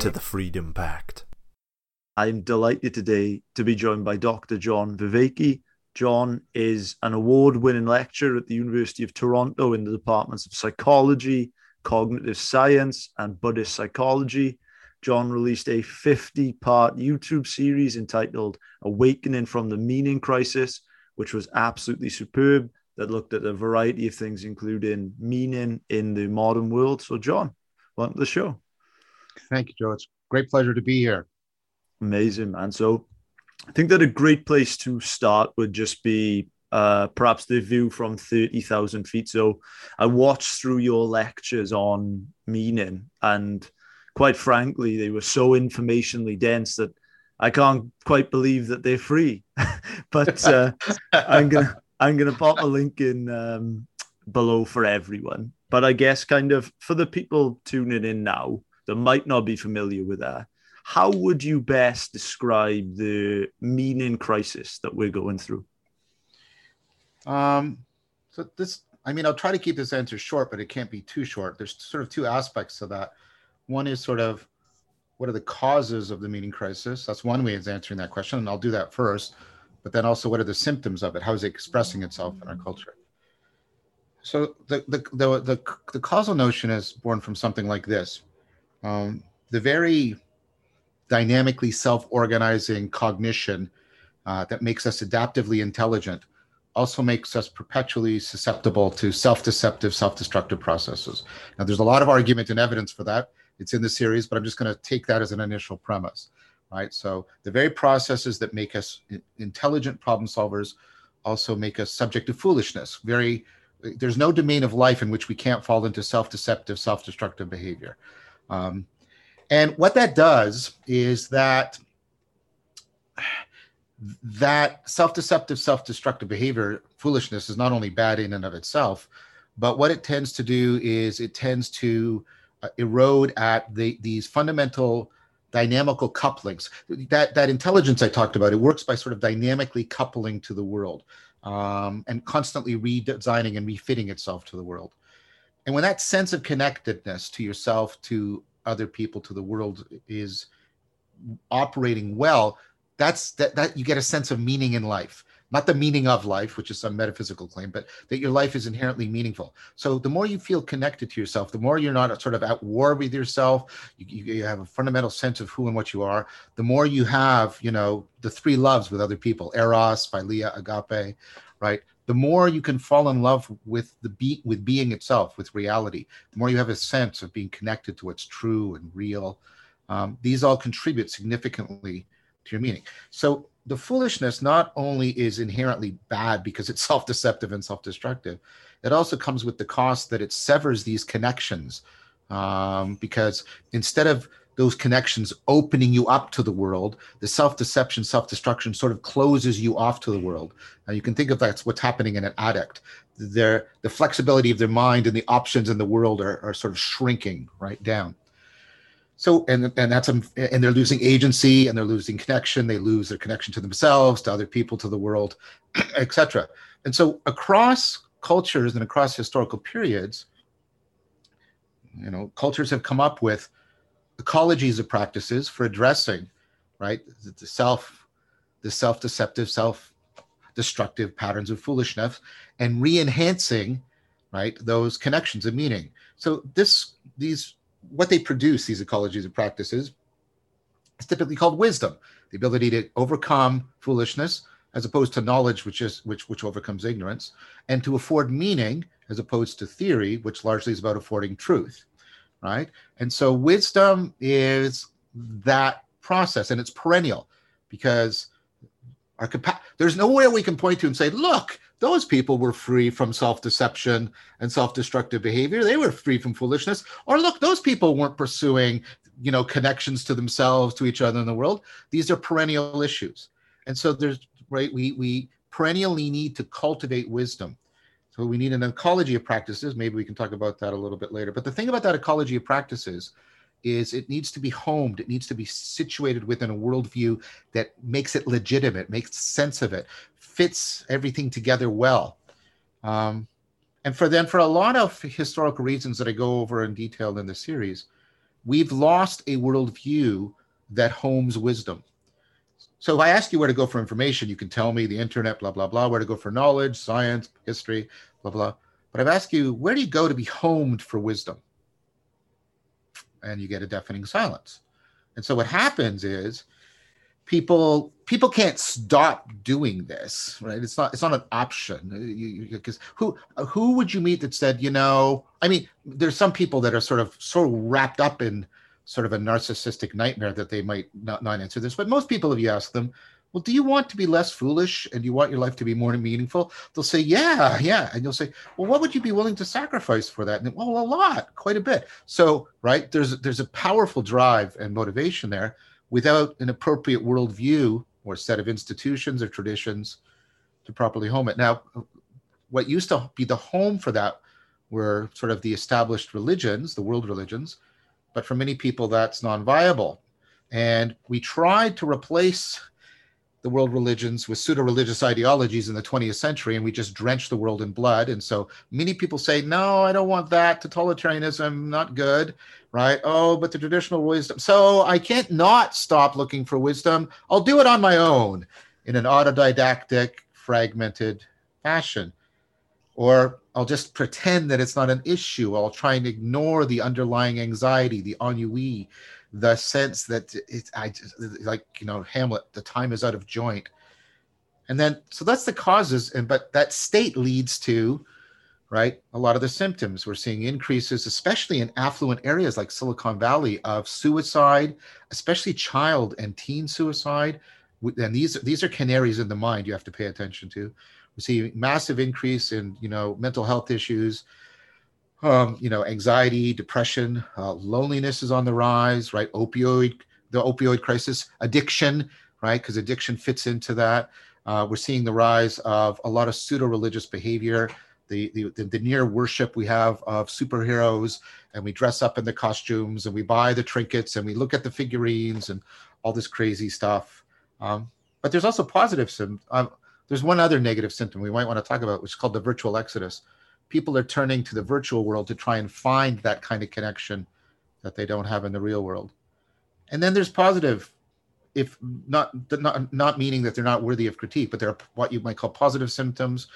to the Freedom Pact. I'm delighted today to be joined by Dr. John Vervaeke. John is an award-winning lecturer at the University of Toronto in the departments of psychology, cognitive science, and Buddhist psychology. John released a 50-part YouTube series entitled Awakening from the Meaning Crisis, which was absolutely superb, that looked at a variety of things, including meaning in the modern world. So, John, welcome to the show. Thank you, Joe. It's a great pleasure to be here. Amazing, man. So I think that a great place to start would just be perhaps the view from 30,000 feet. So I watched through your lectures on meaning, and quite frankly, they were so informationally dense that I can't quite believe that they're free. But I'm gonna pop a link in below for everyone. But I guess kind of for the people tuning in now that might not be familiar with that, how would you best describe the meaning crisis that we're going through? I'll try to keep this answer short, but it can't be too short. There's sort of two aspects to that. One is sort of what are the causes of the meaning crisis? That's one way of answering that question, and I'll do that first. But then also, what are the symptoms of it? How is it expressing itself in our culture? So the causal notion is born from something like this. The very dynamically self-organizing cognition that makes us adaptively intelligent also makes us perpetually susceptible to self-deceptive, self-destructive processes. Now, there's a lot of argument and evidence for that. It's in the series, but I'm just going to take that as an initial premise, right? So the very processes that make us intelligent problem solvers also make us subject to foolishness. There's no domain of life in which we can't fall into self-deceptive, self-destructive behavior. And what that does is that self-deceptive, self-destructive behavior, foolishness, is not only bad in and of itself, but what it tends to do is it tends to erode at these fundamental dynamical couplings. That intelligence I talked about, it works by sort of dynamically coupling to the world and constantly redesigning and refitting itself to the world. And when that sense of connectedness to yourself, to other people, to the world is operating well, that you get a sense of meaning in life. Not the meaning of life, which is some metaphysical claim, but that your life is inherently meaningful. So the more you feel connected to yourself, the more you're not sort of at war with yourself, you have a fundamental sense of who and what you are, the more you have, the three loves with other people, eros, philia, agape, right? The more you can fall in love with being itself, with reality, the more you have a sense of being connected to what's true and real. These all contribute significantly to your meaning. So the foolishness not only is inherently bad because it's self-deceptive and self-destructive, it also comes with the cost that it severs these connections. Because instead of those connections opening you up to the world, the self-deception, self-destruction sort of closes you off to the world. Now, you can think of that's what's happening in an addict. The flexibility of their mind and the options in the world are sort of shrinking right down. So, and they're losing agency, and they're losing connection. They lose their connection to themselves, to other people, to the world, etc. And so across cultures and across historical periods, cultures have come up with ecologies of practices for addressing, right, the self-deceptive, self-destructive patterns of foolishness, and re-enhancing, right, those connections of meaning. So what they produce, these ecologies of practices, is typically called wisdom, the ability to overcome foolishness, as opposed to knowledge, which overcomes ignorance, and to afford meaning, as opposed to theory, which largely is about affording truth. Right. And so wisdom is that process, and it's perennial, because there's nowhere we can point to and say, look, those people were free from self-deception and self-destructive behavior. They were free from foolishness. Or look, those people weren't pursuing you know, connections to themselves, to each other in the world. These are perennial issues. And so there's, right, we perennially need to cultivate wisdom. So we need an ecology of practices. Maybe we can talk about that a little bit later. But the thing about that ecology of practices is it needs to be homed. It needs to be situated within a worldview that makes it legitimate, makes sense of it, fits everything together well. And for a lot of historical reasons that I go over in detail in the series, we've lost a worldview that homes wisdom. So if I ask you where to go for information, you can tell me the internet, blah, blah, blah, where to go for knowledge, science, history, blah, blah. But I've asked you, where do you go to be homed for wisdom? And you get a deafening silence. And so what happens is people can't stop doing this, right? It's not an option. Because who would you meet that said, you know, I mean, there's some people that are sort of wrapped up in sort of a narcissistic nightmare that they might not answer this. But most people, if you ask them, well, do you want to be less foolish and do you want your life to be more meaningful? They'll say, yeah. And you'll say, well, what would you be willing to sacrifice for that? And, well, a lot, quite a bit. So, right, there's a powerful drive and motivation there. Without an appropriate worldview or set of institutions or traditions to properly home it. Now, what used to be the home for that were sort of the established religions, the world religions, but for many people that's non-viable. And we tried to replace the world religions with pseudo-religious ideologies in the 20th century, and we just drenched the world in blood. And so many people say, no, I don't want that, totalitarianism, not good, right? Oh, but the traditional wisdom. So I can't not stop looking for wisdom. I'll do it on my own in an autodidactic, fragmented fashion. Or I'll just pretend that it's not an issue. I'll try and ignore the underlying anxiety, the ennui, the sense that Hamlet, the time is out of joint. And then, so that's the causes, but that state leads to, right, a lot of the symptoms. We're seeing increases, especially in affluent areas like Silicon Valley, of suicide, especially child and teen suicide. And these are canaries in the mine you have to pay attention to. We see massive increase in, you know, mental health issues, anxiety, depression, loneliness is on the rise, right? The opioid crisis, addiction, right? Because addiction fits into that. We're seeing the rise of a lot of pseudo-religious behavior, the near worship we have of superheroes, and we dress up in the costumes and we buy the trinkets and we look at the figurines and all this crazy stuff. But there's also positive symptoms. There's one other negative symptom we might want to talk about, which is called the virtual exodus. People are turning to the virtual world to try and find that kind of connection that they don't have in the real world. And then there's positive, if not meaning that they're not worthy of critique, but they're what you might call positive symptoms.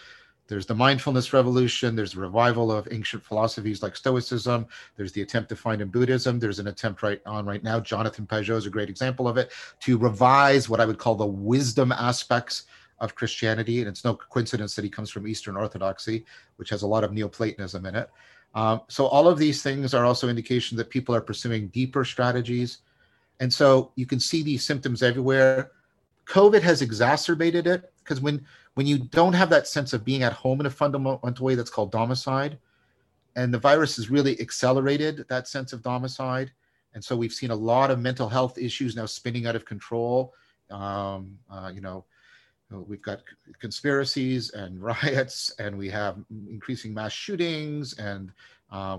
There's the mindfulness revolution. There's the revival of ancient philosophies like Stoicism. There's the attempt to find in Buddhism. There's an attempt right now, Jonathan Pageau is a great example of it, to revise what I would call the wisdom aspects of Christianity, and it's no coincidence that he comes from Eastern Orthodoxy, which has a lot of Neoplatonism in it. So all of these things are also indications that people are pursuing deeper strategies. And so you can see these symptoms everywhere. COVID has exacerbated it, because when you don't have that sense of being at home in a fundamental way, that's called domicide. And the virus has really accelerated that sense of domicide. And so we've seen a lot of mental health issues now spinning out of control. We've got conspiracies and riots, and we have increasing mass shootings, and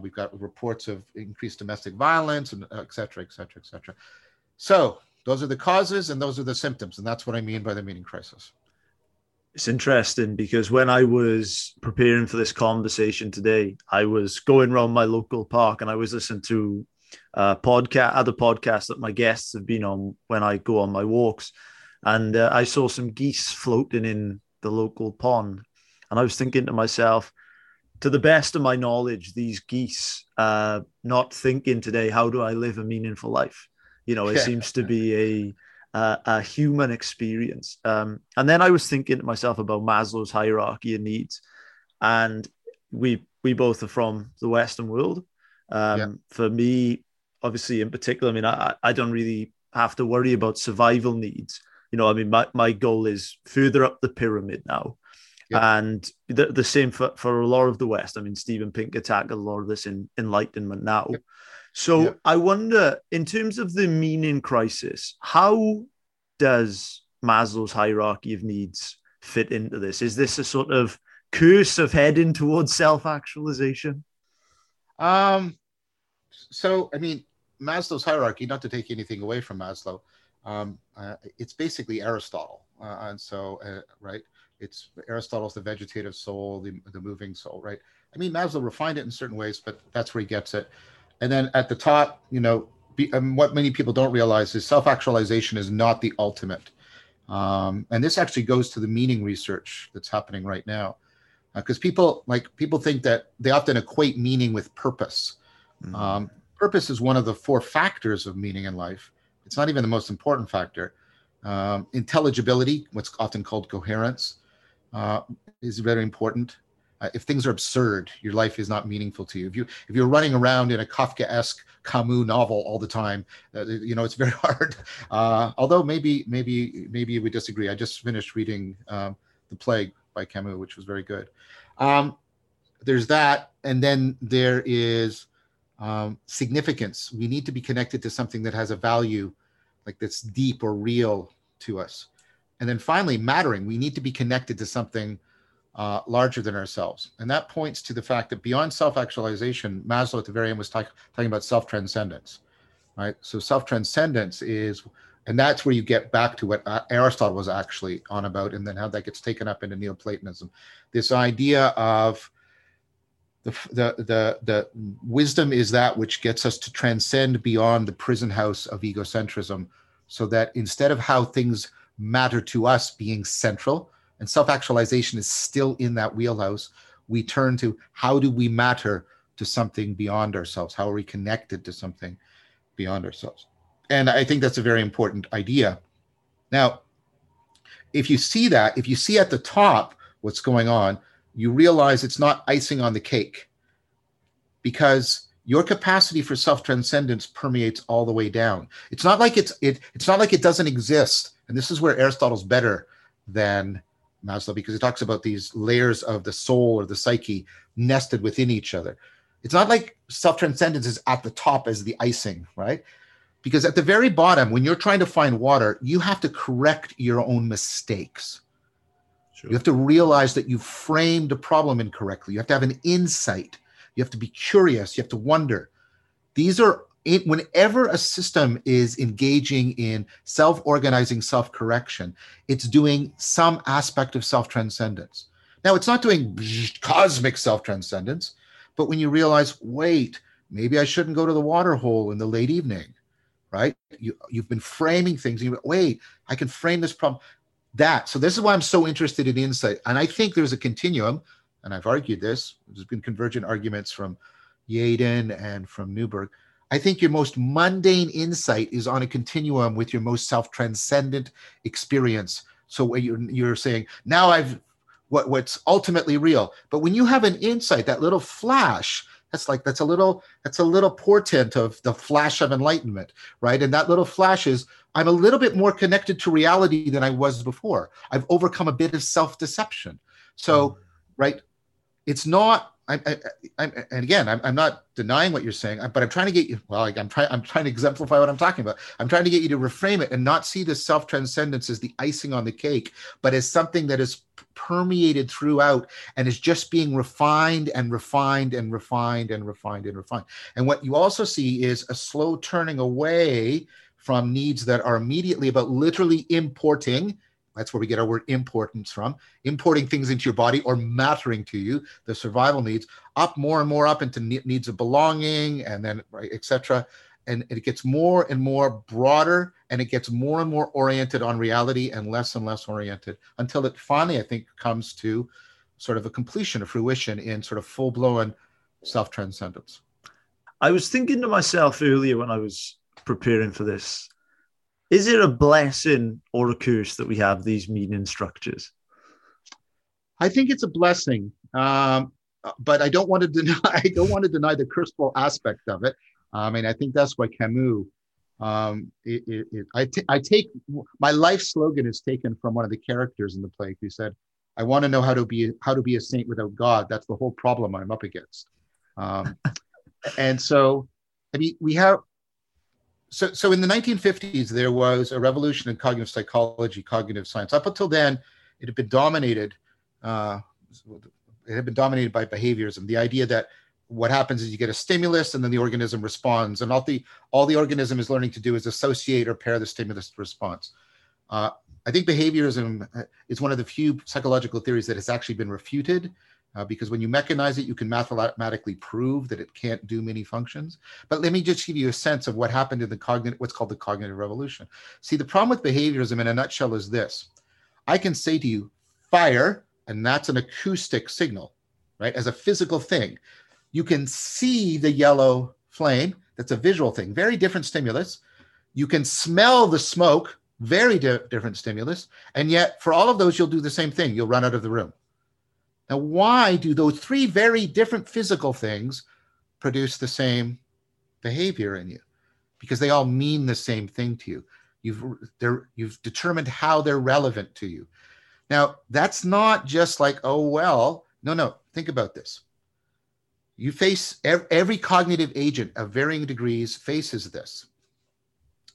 we've got reports of increased domestic violence, and et cetera, et cetera, et cetera. So those are the causes and those are the symptoms, and that's what I mean by the meaning crisis. It's interesting because when I was preparing for this conversation today, I was going around my local park and I was listening to other podcasts that my guests have been on when I go on my walks. And I saw some geese floating in the local pond. And I was thinking to myself, to the best of my knowledge, these geese are not thinking today, how do I live a meaningful life? You know, it seems to be a human experience. And then I was thinking to myself about Maslow's hierarchy of needs. And we both are from the Western world. For me, obviously, in particular, I mean, I don't really have to worry about survival needs. You know, I mean, my goal is further up the pyramid now. Yeah. And the same for a lot of the West. I mean, Stephen Pinker tackled a lot of this in Enlightenment Now. Yeah. So yeah. I wonder, in terms of the meaning crisis, how does Maslow's hierarchy of needs fit into this? Is this a sort of curse of heading towards self-actualization? So, I mean, Maslow's hierarchy, not to take anything away from Maslow, it's basically Aristotle. And so, right, it's Aristotle's the vegetative soul, the moving soul, right? I mean, Maslow refined it in certain ways, but that's where he gets it. And then at the top, you know, what many people don't realize is self-actualization is not the ultimate. And this actually goes to the meaning research that's happening right now. Because people think that they often equate meaning with purpose. Mm-hmm. Purpose is one of the four factors of meaning in life. It's not even the most important factor. Intelligibility, what's often called coherence, is very important. If things are absurd, your life is not meaningful to you. If you're running around in a Kafkaesque Camus novel all the time, you know, it's very hard. Although maybe you would disagree. I just finished reading The Plague by Camus, which was very good. There's that, and then there is significance. We need to be connected to something that has a value, like that's deep or real to us. And then finally, mattering. We need to be connected to something larger than ourselves. And that points to the fact that beyond self-actualization, Maslow at the very end was talking about self-transcendence, right? So self-transcendence is, and that's where you get back to what Aristotle was actually on about, and then how that gets taken up into Neoplatonism. This idea of the wisdom is that which gets us to transcend beyond the prison house of egocentrism, so that instead of how things matter to us being central, and self-actualization is still in that wheelhouse, we turn to how do we matter to something beyond ourselves? How are we connected to something beyond ourselves? And I think that's a very important idea. Now, if you see that, if you see at the top what's going on, you realize it's not icing on the cake, because your capacity for self-transcendence permeates all the way down. It's not like it's not like it doesn't exist. And this is where Aristotle's better than Maslow, because it talks about these layers of the soul or the psyche nested within each other. It's not like self-transcendence is at the top as the icing, right? Because at the very bottom, when you're trying to find water, you have to correct your own mistakes. Sure. You have to realize that you framed a problem incorrectly. You have to have an insight. You have to be curious. You have to wonder. These are, whenever a system is engaging in self-organizing self-correction, it's doing some aspect of self-transcendence. Now, it's not doing cosmic self-transcendence, but when you realize, wait, maybe I shouldn't go to the water hole in the late evening, right? You've been framing things. And you go, wait, I can frame this problem. So this is why I'm so interested in insight. And I think there's a continuum, and I've argued this. There's been convergent arguments from Yeadon and from Newberg. I think your most mundane insight is on a continuum with your most self-transcendent experience. So when you're saying, now I've what's ultimately real. But when you have an insight, that little flash, that's a little portent of the flash of enlightenment, right? And that little flash is, I'm a little bit more connected to reality than I was before. I've overcome a bit of self-deception. So, right, it's not. I'm not denying what you're saying, but I'm trying to get you. Well, I'm trying to exemplify what I'm talking about. I'm trying to get you to reframe it and not see this self-transcendence as the icing on the cake, but as something that is permeated throughout and is just being refined and refined and refined and refined and refined. And what you also see is a slow turning away from needs that are immediately about literally importing. That's where we get our word importance from, importing things into your body or mattering to you, the survival needs, up more and more up into needs of belonging, and then, right, et cetera. And it gets more and more broader, and it gets more and more oriented on reality and less oriented, until it finally, I think, comes to sort of a completion, a fruition in sort of full-blown self-transcendence. I was thinking to myself earlier when I was preparing for this, is it a blessing or a curse that we have these meaning structures? I think it's a blessing, but I don't want to deny. I don't want to deny the curseful aspect of it. I mean, I think that's why Camus. I take my life slogan is taken from one of the characters in The Plague, who said, "I want to know how to be a saint without God. That's the whole problem I'm up against." And so I mean, we have, so in the 1950s, there was a revolution in cognitive psychology, cognitive science. Up until then, it had been dominated. It had been dominated by behaviorism, the idea that what happens is you get a stimulus and then the organism responds, and all the organism is learning to do is associate or pair the stimulus to response. I think behaviorism is one of the few psychological theories that has actually been refuted, because when you mechanize it, you can mathematically prove that it can't do many functions. But let me just give you a sense of what happened in the what's called the cognitive revolution. See, the problem with behaviorism in a nutshell is this. I can say to you, fire, and that's an acoustic signal, right? As a physical thing. You can see the yellow flame. That's a visual thing, very different stimulus. You can smell the smoke, very different stimulus. And yet for all of those, you'll do the same thing. You'll run out of the room. Now, why do those three very different physical things produce the same behavior in you? Because they all mean the same thing to you. You've determined how they're relevant to you. Now, that's not just like, oh, well, no, think about this. You face, every cognitive agent of varying degrees faces this.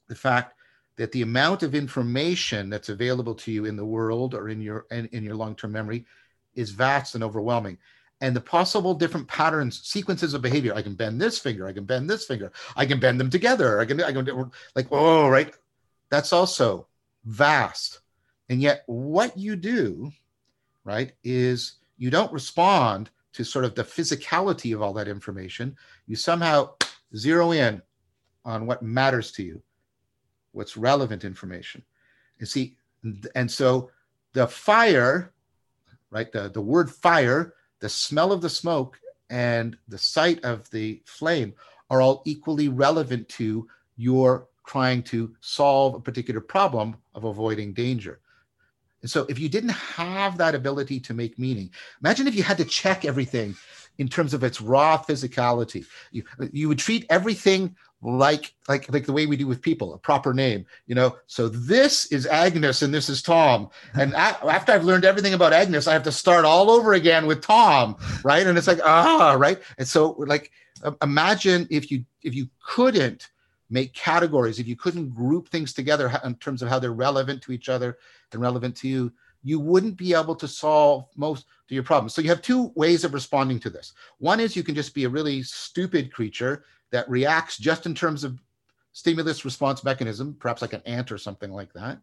The fact that the amount of information that's available to you in the world or in your long-term memory is vast and overwhelming. And the possible different patterns, sequences of behavior, I can bend this finger, I can bend this finger, I can bend them together, I can like, oh, right? That's also vast. And yet what you do, right, is you don't respond to sort of the physicality of all that information. You somehow zero in on what matters to you, what's relevant information. And see, and so the fire, right, the word fire, the smell of the smoke, and the sight of the flame are all equally relevant to your trying to solve a particular problem of avoiding danger. And so if you didn't have that ability to make meaning, imagine if you had to check everything in terms of its raw physicality. You would treat everything like the way we do with people, a proper name, you know? So this is Agnes and this is Tom. And after I've learned everything about Agnes, I have to start all over again with Tom, right? And it's like, right? And so like, imagine if you couldn't make categories, if you couldn't group things together in terms of how they're relevant to each other and relevant to you, you wouldn't be able to solve most of your problems. So you have two ways of responding to this. One is you can just be a really stupid creature that reacts just in terms of stimulus response mechanism, perhaps like an ant or something like that.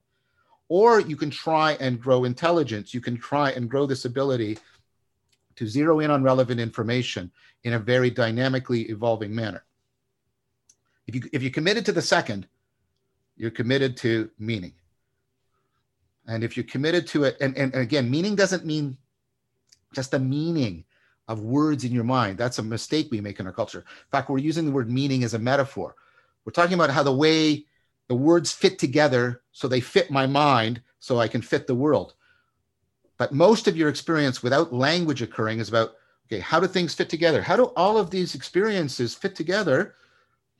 Or you can try and grow intelligence. You can try and grow this ability to zero in on relevant information in a very dynamically evolving manner. If you're committed to the second, you're committed to meaning. And if you're committed to it, and again, meaning doesn't mean just the meaning of words in your mind. That's a mistake we make in our culture. In fact, we're using the word meaning as a metaphor. We're talking about how the way the words fit together so they fit my mind so I can fit the world. But most of your experience without language occurring is about, okay, how do things fit together? How do all of these experiences fit together?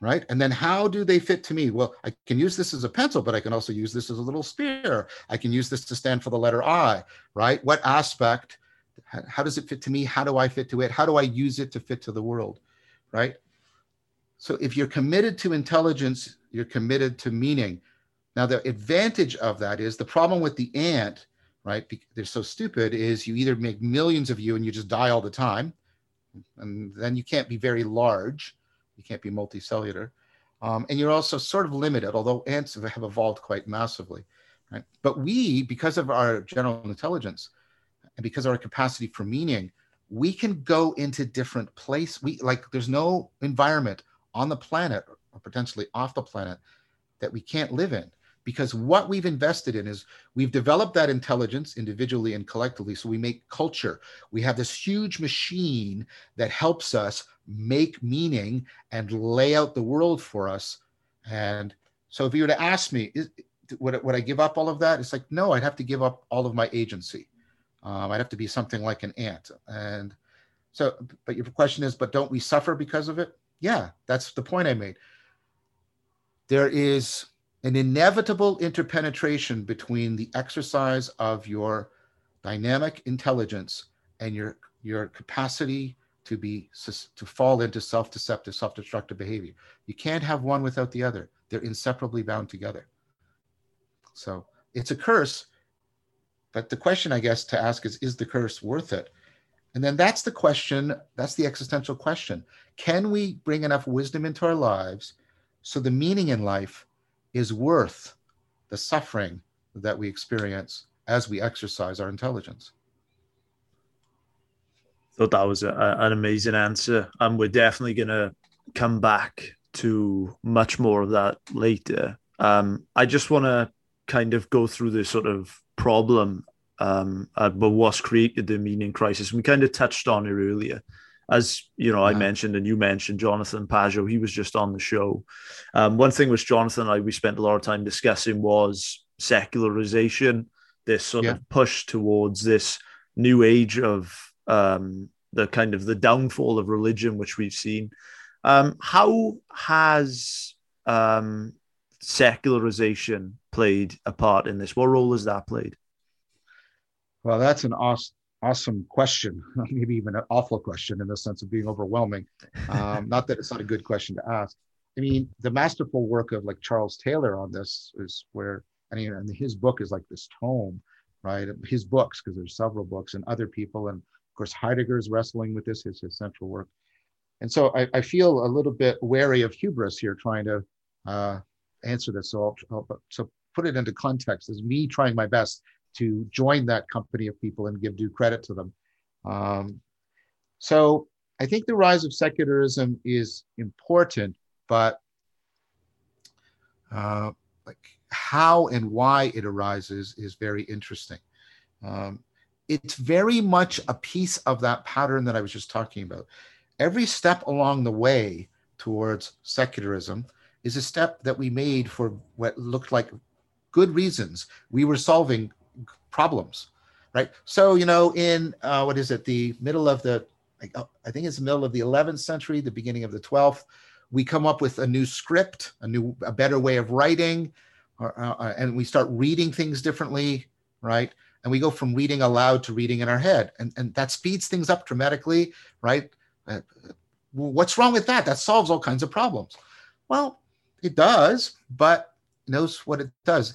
Right? And then how do they fit to me? Well, I can use this as a pencil, but I can also use this as a little spear. I can use this to stand for the letter I, right? What aspect, how does it fit to me? How do I fit to it? How do I use it to fit to the world, right? So if you're committed to intelligence, you're committed to meaning. Now, the advantage of that is the problem with the ant, right? They're so stupid is you either make millions of you and you just die all the time, and then you can't be very large. You can't be multicellular. And you're also sort of limited, although ants have evolved quite massively, right? But we, because of our general intelligence and because of our capacity for meaning, we can go into different places. There's no environment on the planet or potentially off the planet that we can't live in, because what we've invested in is we've developed that intelligence individually and collectively. So we make culture. We have this huge machine that helps us make meaning and lay out the world for us. And so if you were to ask me, would I give up all of that? It's like, no, I'd have to give up all of my agency. I'd have to be something like an ant. And so, but your question is, but don't we suffer because of it? Yeah, that's the point I made. There is an inevitable interpenetration between the exercise of your dynamic intelligence and your capacity to fall into self-deceptive, self-destructive behavior. You can't have one without the other. They're inseparably bound together. So it's a curse, but the question, I guess, to ask is the curse worth it? And then that's the question, that's the existential question. Can we bring enough wisdom into our lives so the meaning in life is worth the suffering that we experience as we exercise our intelligence? Thought that was an amazing answer. And we're definitely going to come back to much more of that later. I just want to kind of go through this sort of problem but what's created the meaning crisis. We kind of touched on it earlier. As you know, I mentioned and you mentioned Jonathan Pageau. He was just on the show. One thing which Jonathan and I, we spent a lot of time discussing was secularization, this sort of push towards this new age of the kind of the downfall of religion, which we've seen. How has secularization played a part in this? What role has that played? Well, that's an awesome question, maybe even an awful question in the sense of being overwhelming. Not that it's not a good question to ask. I mean, the masterful work of like Charles Taylor on this is where, I mean, and his book is like this tome, right? His books, because there's several books and other people. And of course, Heidegger's wrestling with this, his central work. And so I feel a little bit wary of hubris here trying to answer this. So I'll put it into context as me trying my best to join that company of people and give due credit to them. So I think the rise of secularism is important, but like how and why it arises is very interesting. It's very much a piece of that pattern that I was just talking about. Every step along the way towards secularism is a step that we made for what looked like good reasons. We were solving problems, right? So, you know, in the middle of the, I think it's the middle of the 11th century, the beginning of the 12th, we come up with a new script, a better way of writing, and we start reading things differently, right? And we go from reading aloud to reading in our head, and that speeds things up dramatically, right? What's wrong with that? That solves all kinds of problems. Well, it does, but knows what it does.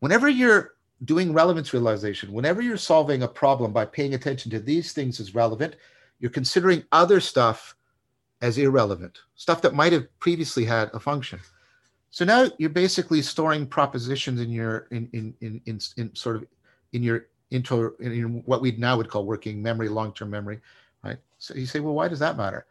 Whenever you're doing relevance realization, whenever you're solving a problem by paying attention to these things as relevant, you're considering other stuff as irrelevant, stuff that might have previously had a function. So now you're basically storing propositions in your in what we now would call working memory, long-term memory, right? So you say, well, why does that matter?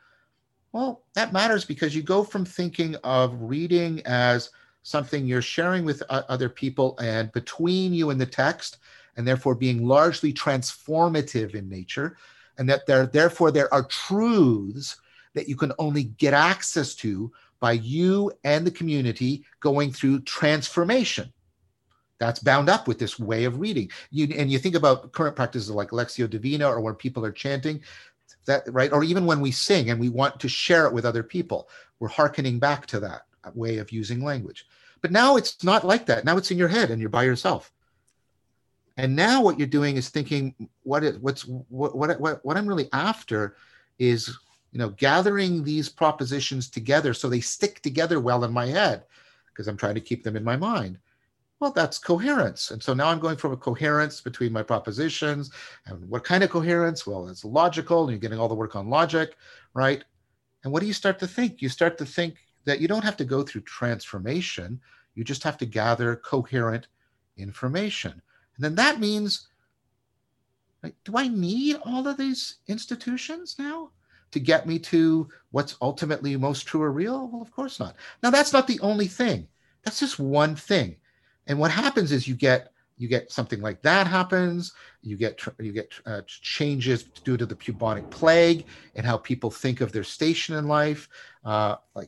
Well, that matters because you go from thinking of reading as something you're sharing with other people and between you and the text, and therefore being largely transformative in nature, and that there are truths that you can only get access to by you and the community going through transformation. That's bound up with this way of reading. You think about current practices like Lectio Divina, or when people are chanting, that right, or even when we sing and we want to share it with other people, we're hearkening back to that way of using language. But now it's not like that. Now it's in your head and you're by yourself. And now what you're doing is thinking what I'm really after is, you know, gathering these propositions together so they stick together well in my head because I'm trying to keep them in my mind. Well, that's coherence. And so now I'm going from a coherence between my propositions. And what kind of coherence? Well, it's logical, and you're getting all the work on logic, right? And what do you start to think? You start to think that you don't have to go through transformation. You just have to gather coherent information. And then that means, like, do I need all of these institutions now to get me to what's ultimately most true or real? Well, of course not. Now, that's not the only thing. That's just one thing. And what happens is you get something like that happens. You get changes due to the bubonic plague and how people think of their station in life, because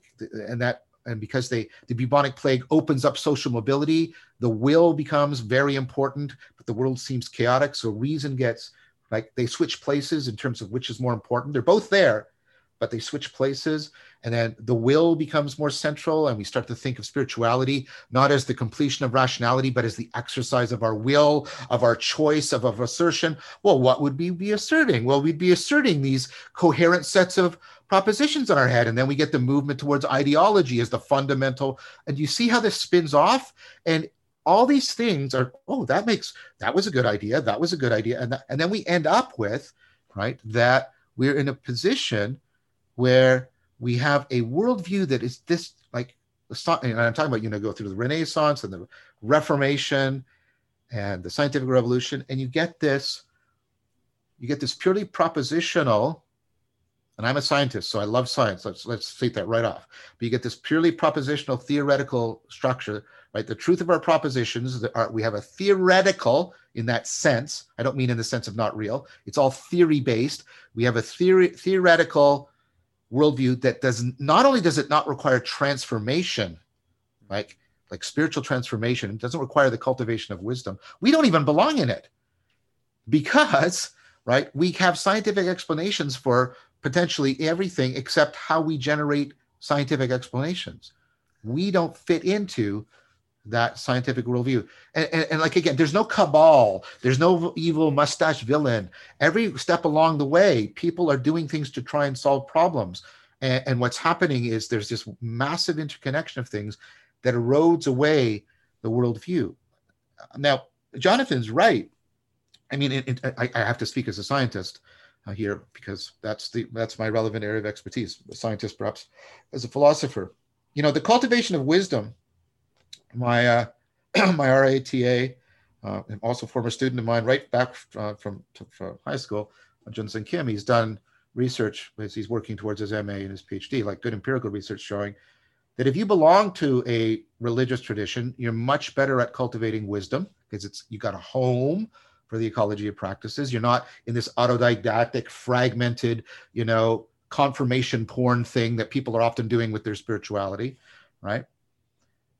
the bubonic plague opens up social mobility, the will becomes very important, but the world seems chaotic. So reason gets, like, they switch places in terms of which is more important. They're both there, but they switch places, and then the will becomes more central, and we start to think of spirituality not as the completion of rationality, but as the exercise of our will, of our choice, of assertion. Well, what would we be asserting? Well, we'd be asserting these coherent sets of propositions in our head, and then we get the movement towards ideology as the fundamental, and you see how this spins off, and all these things are, oh, that was a good idea, and then we end up with, right, that we're in a position where we have a worldview that is this, like, and I'm talking about, you know, go through the Renaissance and the Reformation and the Scientific Revolution, and you get this purely propositional, and I'm a scientist, so I love science. Let's state that right off. But you get this purely propositional theoretical structure, right? The truth of our propositions, we have a theoretical, in that sense. I don't mean in the sense of not real. It's all theory-based. We have a theoretical worldview that not only does it not require transformation, like spiritual transformation, it doesn't require the cultivation of wisdom. We don't even belong in it because, right, we have scientific explanations for potentially everything except how we generate scientific explanations. We don't fit into that scientific worldview. And like, again, there's no cabal. There's no evil mustache villain. Every step along the way, people are doing things to try and solve problems. And what's happening is there's this massive interconnection of things that erodes away the worldview. Now, Jonathan's right. I mean, I have to speak as a scientist here, because that's my relevant area of expertise, a scientist perhaps as a philosopher. You know, the cultivation of wisdom, my my RATA, and also former student of mine right back from high school, Jun Sun Kim, he's done research as he's working towards his MA and his PhD, like good empirical research showing that if you belong to a religious tradition, you're much better at cultivating wisdom because you got a home for the ecology of practices. You're not in this autodidactic, fragmented, you know, confirmation porn thing that people are often doing with their spirituality, right?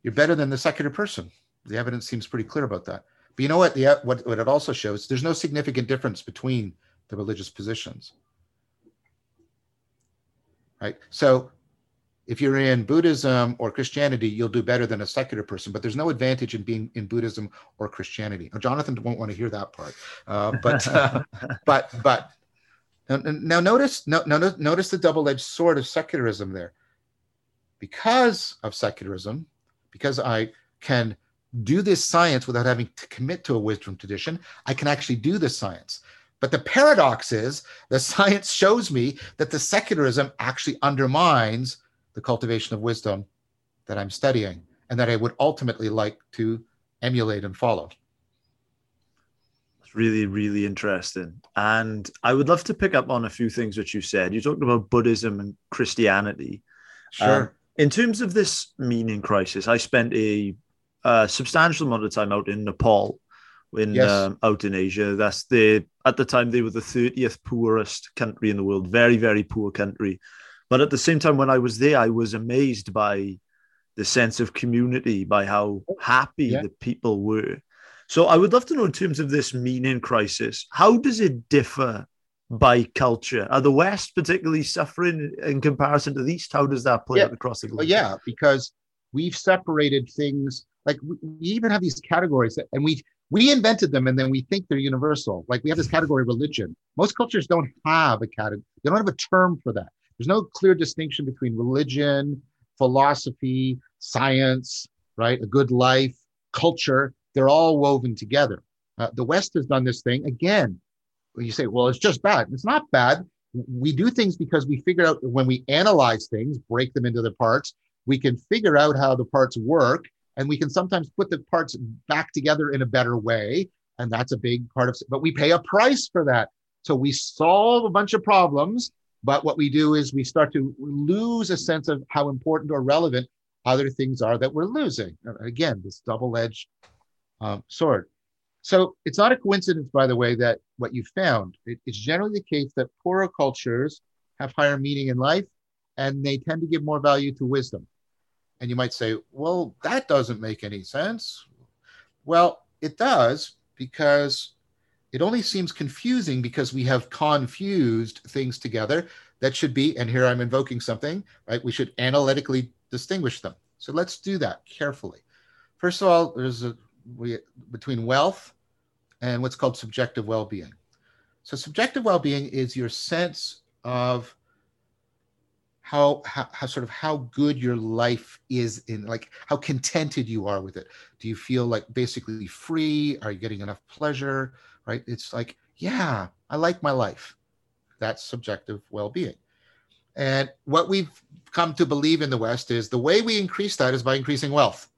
You're better than the secular person. The evidence seems pretty clear about that. But you know what? What it also shows, there's no significant difference between the religious positions, right? So if you're in Buddhism or Christianity, you'll do better than a secular person, but there's no advantage in being in Buddhism or Christianity. Now, Jonathan won't want to hear that part, but now notice the double-edged sword of secularism there. Because of secularism, because I can do this science without having to commit to a wisdom tradition, I can actually do this science. But the paradox is the science shows me that the secularism actually undermines the cultivation of wisdom that I'm studying and that I would ultimately like to emulate and follow. It's really, really interesting. And I would love to pick up on a few things which you said. You talked about Buddhism and Christianity. Sure. In terms of this meaning crisis, I spent a substantial amount of time out in Nepal, out in Asia. At the time, they were the 30th poorest country in the world, very, very poor country. But at the same time, when I was there, I was amazed by the sense of community, by how happy the people were. So I would love to know, in terms of this meaning crisis, how does it differ by culture? Are the West particularly suffering in comparison to the East? How does that play out across the globe? Well, yeah, because we've separated things. Like, we even have these categories, and we invented them, and then we think they're universal. Like, we have this category religion. Most cultures don't have a category. They don't have a term for that. There's no clear distinction between religion, philosophy, science, right? A good life, culture. They're all woven together. The West has done this thing. Again, when you say, well, it's just bad. It's not bad. We do things because we figure out, when we analyze things, break them into the parts, we can figure out how the parts work, and we can sometimes put the parts back together in a better way. And that's a big part of, but we pay a price for that. So we solve a bunch of problems, but what we do is we start to lose a sense of how important or relevant other things are that we're losing. Again, this double-edged sword. So it's not a coincidence, by the way, that what you found, it's generally the case that poorer cultures have higher meaning in life, and they tend to give more value to wisdom. And you might say, well, that doesn't make any sense. Well, it does, because it only seems confusing because we have confused things together. that should be, and here I'm invoking something, right? We should analytically distinguish them. So let's do that carefully. First of all, there's between wealth and what's called subjective well-being. So subjective well-being is your sense of how good your life is, in like how contented you are with it. Do you feel like basically free? Are you getting enough pleasure, right? It's like, yeah, I like my life. That's subjective well-being. And what we've come to believe in the West is the way we increase that is by increasing wealth,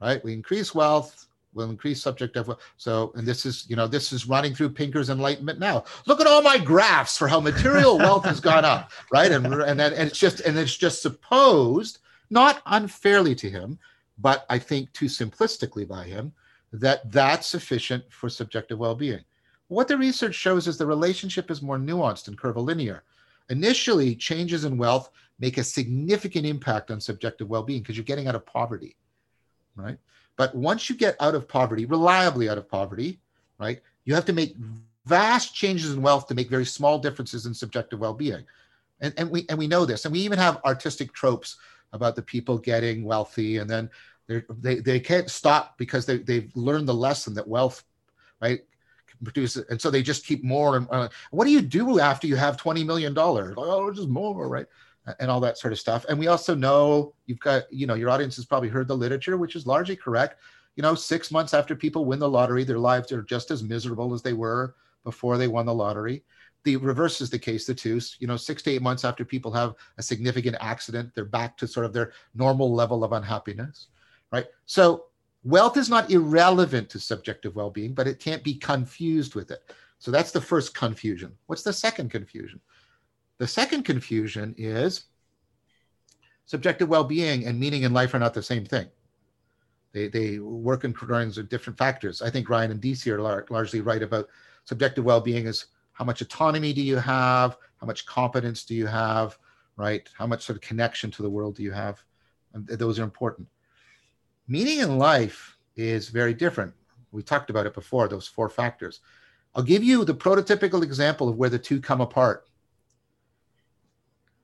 right? We increase wealth, we'll increase subjective wealth. So, and this is running through Pinker's Enlightenment Now. Look at all my graphs for how material wealth has gone up, right? And it's just supposed, not unfairly to him, but I think too simplistically by him, that that's sufficient for subjective well-being. What the research shows is the relationship is more nuanced and curvilinear. Initially, changes in wealth make a significant impact on subjective well-being because you're getting out of poverty, right? But once you get out of poverty, reliably out of poverty, right, you have to make vast changes in wealth to make very small differences in subjective well-being. And we know this. And we even have artistic tropes about the people getting wealthy and then they can't stop because they've learned the lesson that wealth, right, produces, and so they just keep more. And what do you do after you have $20 million? Oh, just more, right? And all that sort of stuff. And we also know you've got, your audience has probably heard the literature, which is largely correct. 6 months after people win the lottery, their lives are just as miserable as they were before they won the lottery. The reverse is the case, 6 to 8 months after people have a significant accident, they're back to sort of their normal level of unhappiness, right? So wealth is not irrelevant to subjective well-being, but it can't be confused with it. So that's the first confusion. What's the second confusion? The second confusion is subjective well-being and meaning in life are not the same thing. They work in terms of different factors. I think Ryan and DC are largely right about subjective well-being is how much autonomy do you have, how much competence do you have, right? How much sort of connection to the world do you have? And those are important. Meaning in life is very different. We talked about it before, those four factors. I'll give you the prototypical example of where the two come apart.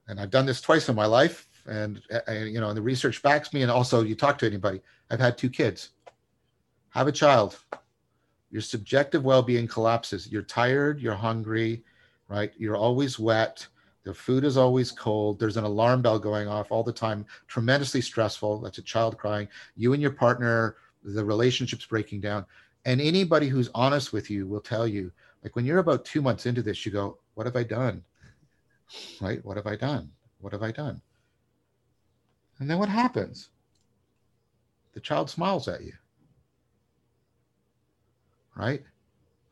And I've done this twice in my life, and the research backs me, and also you talk to anybody. I've had 2 kids. Have a child. Your subjective well-being collapses. You're tired, you're hungry, right? You're always wet. The food is always cold. There's an alarm bell going off all the time. Tremendously stressful. That's a child crying. You and your partner, the relationship's breaking down. And anybody who's honest with you will tell you, like when you're about 2 months into this, you go, what have I done? Right? What have I done? What have I done? And then what happens? The child smiles at you. Right?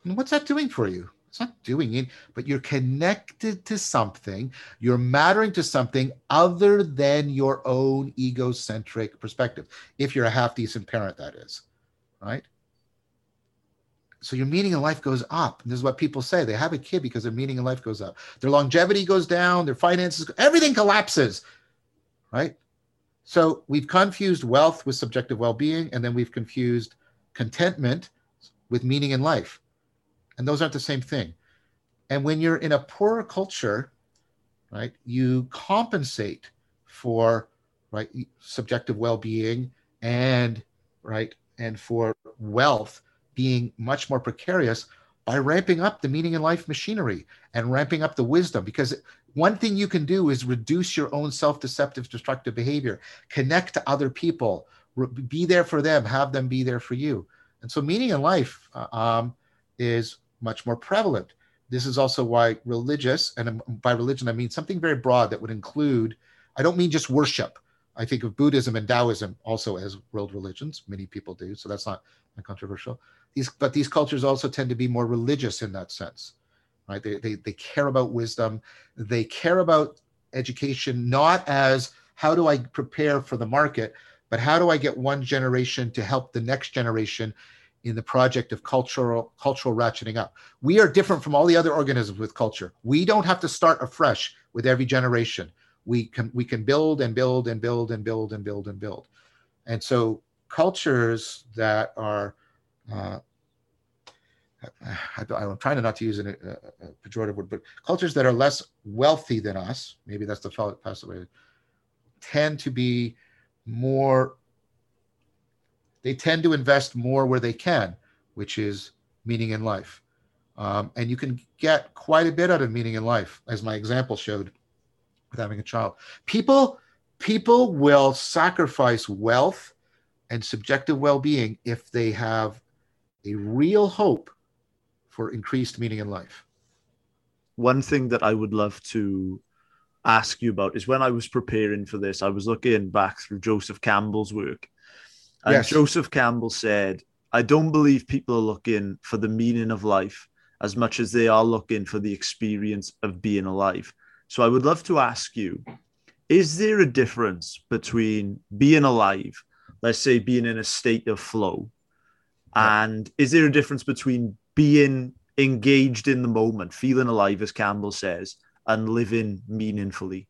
And what's that doing for you? It's not doing it, but you're connected to something. You're mattering to something other than your own egocentric perspective. If you're a half-decent parent, that is. Right? So your meaning in life goes up. And this is what people say. They have a kid because their meaning in life goes up. Their longevity goes down. Their finances, everything collapses, right? So we've confused wealth with subjective well-being, and then we've confused contentment with meaning in life. And those aren't the same thing. And when you're in a poorer culture, right, you compensate for, right, subjective well-being and, right, and for wealth being much more precarious by ramping up the meaning in life machinery and ramping up the wisdom. Because one thing you can do is reduce your own self-deceptive, destructive behavior, connect to other people, be there for them, have them be there for you. And so meaning in life is much more prevalent. This is also why religious, and by religion, I mean something very broad that would include, I don't mean just worship. I think of Buddhism and Taoism also as world religions. Many people do, so that's not controversial. But these cultures also tend to be more religious in that sense, right? They care about wisdom. They care about education, not as how do I prepare for the market, but how do I get one generation to help the next generation in the project of cultural ratcheting up. We are different from all the other organisms with culture. We don't have to start afresh with every generation. We can build and build and build and build and build and build. And so cultures that are I'm trying not to use a pejorative word, but cultures that are less wealthy than us, maybe that's the fastest way, tend to be more, they tend to invest more where they can, which is meaning in life. And you can get quite a bit out of meaning in life, as my example showed with having a child. People will sacrifice wealth and subjective well-being if they have a real hope for increased meaning in life. One thing that I would love to ask you about is when I was preparing for this, I was looking back through Joseph Campbell's work. And yes. Joseph Campbell said, I don't believe people are looking for the meaning of life as much as they are looking for the experience of being alive. So I would love to ask you, is there a difference between being alive, let's say being in a state of flow, and is there a difference between being engaged in the moment, feeling alive, as Campbell says, and living meaningfully?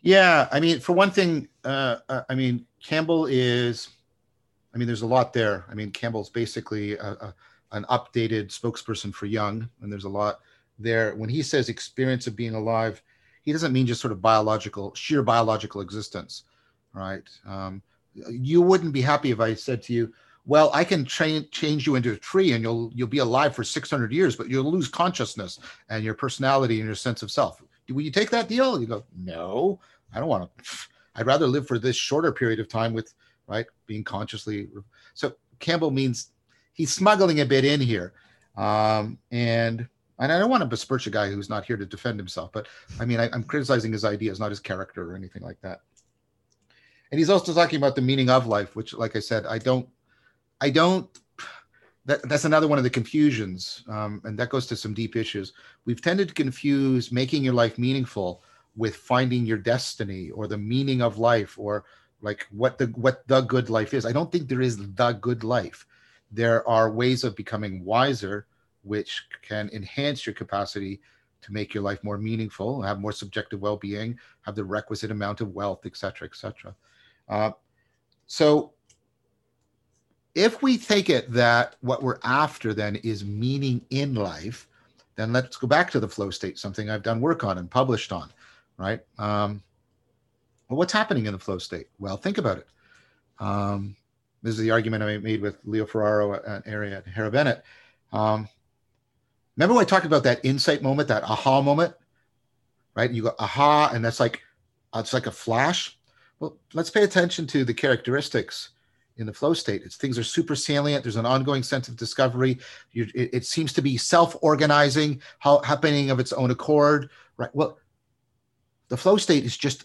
Yeah, I mean, for one thing, Campbell is, there's a lot there. Campbell's basically an updated spokesperson for Jung, and there's a lot there. When he says experience of being alive, he doesn't mean just sort of sheer biological existence, right? You wouldn't be happy if I said to you, well, I can change you into a tree and you'll be alive for 600 years, but you'll lose consciousness and your personality and your sense of self. Will you take that deal? You go, no, I don't want to. I'd rather live for this shorter period of time with, right, being consciously. So Campbell means he's smuggling a bit in here. And I don't want to besmirch a guy who's not here to defend himself, but I'm criticizing his ideas, not his character or anything like that. And he's also talking about the meaning of life, which, like I said, that's another one of the confusions, and that goes to some deep issues. We've tended to confuse making your life meaningful with finding your destiny or the meaning of life, or like what the good life is. I don't think there is the good life. There are ways of becoming wiser, which can enhance your capacity to make your life more meaningful, have more subjective well-being, have the requisite amount of wealth, et cetera, et cetera. So if we take it that what we're after then is meaning in life, then let's go back to the flow state, something I've done work on and published on, right? Well, what's happening in the flow state? Well, think about it. This is the argument I made with Leo Ferraro and Ariadne Hera Bennett. Remember when I talked about that insight moment, that aha moment, right? You go, aha, and that's like, it's like a flash. Well, let's pay attention to the characteristics in the flow state. Things are super salient. There's an ongoing sense of discovery. It seems to be self-organizing, happening of its own accord, right? Well, the flow state is just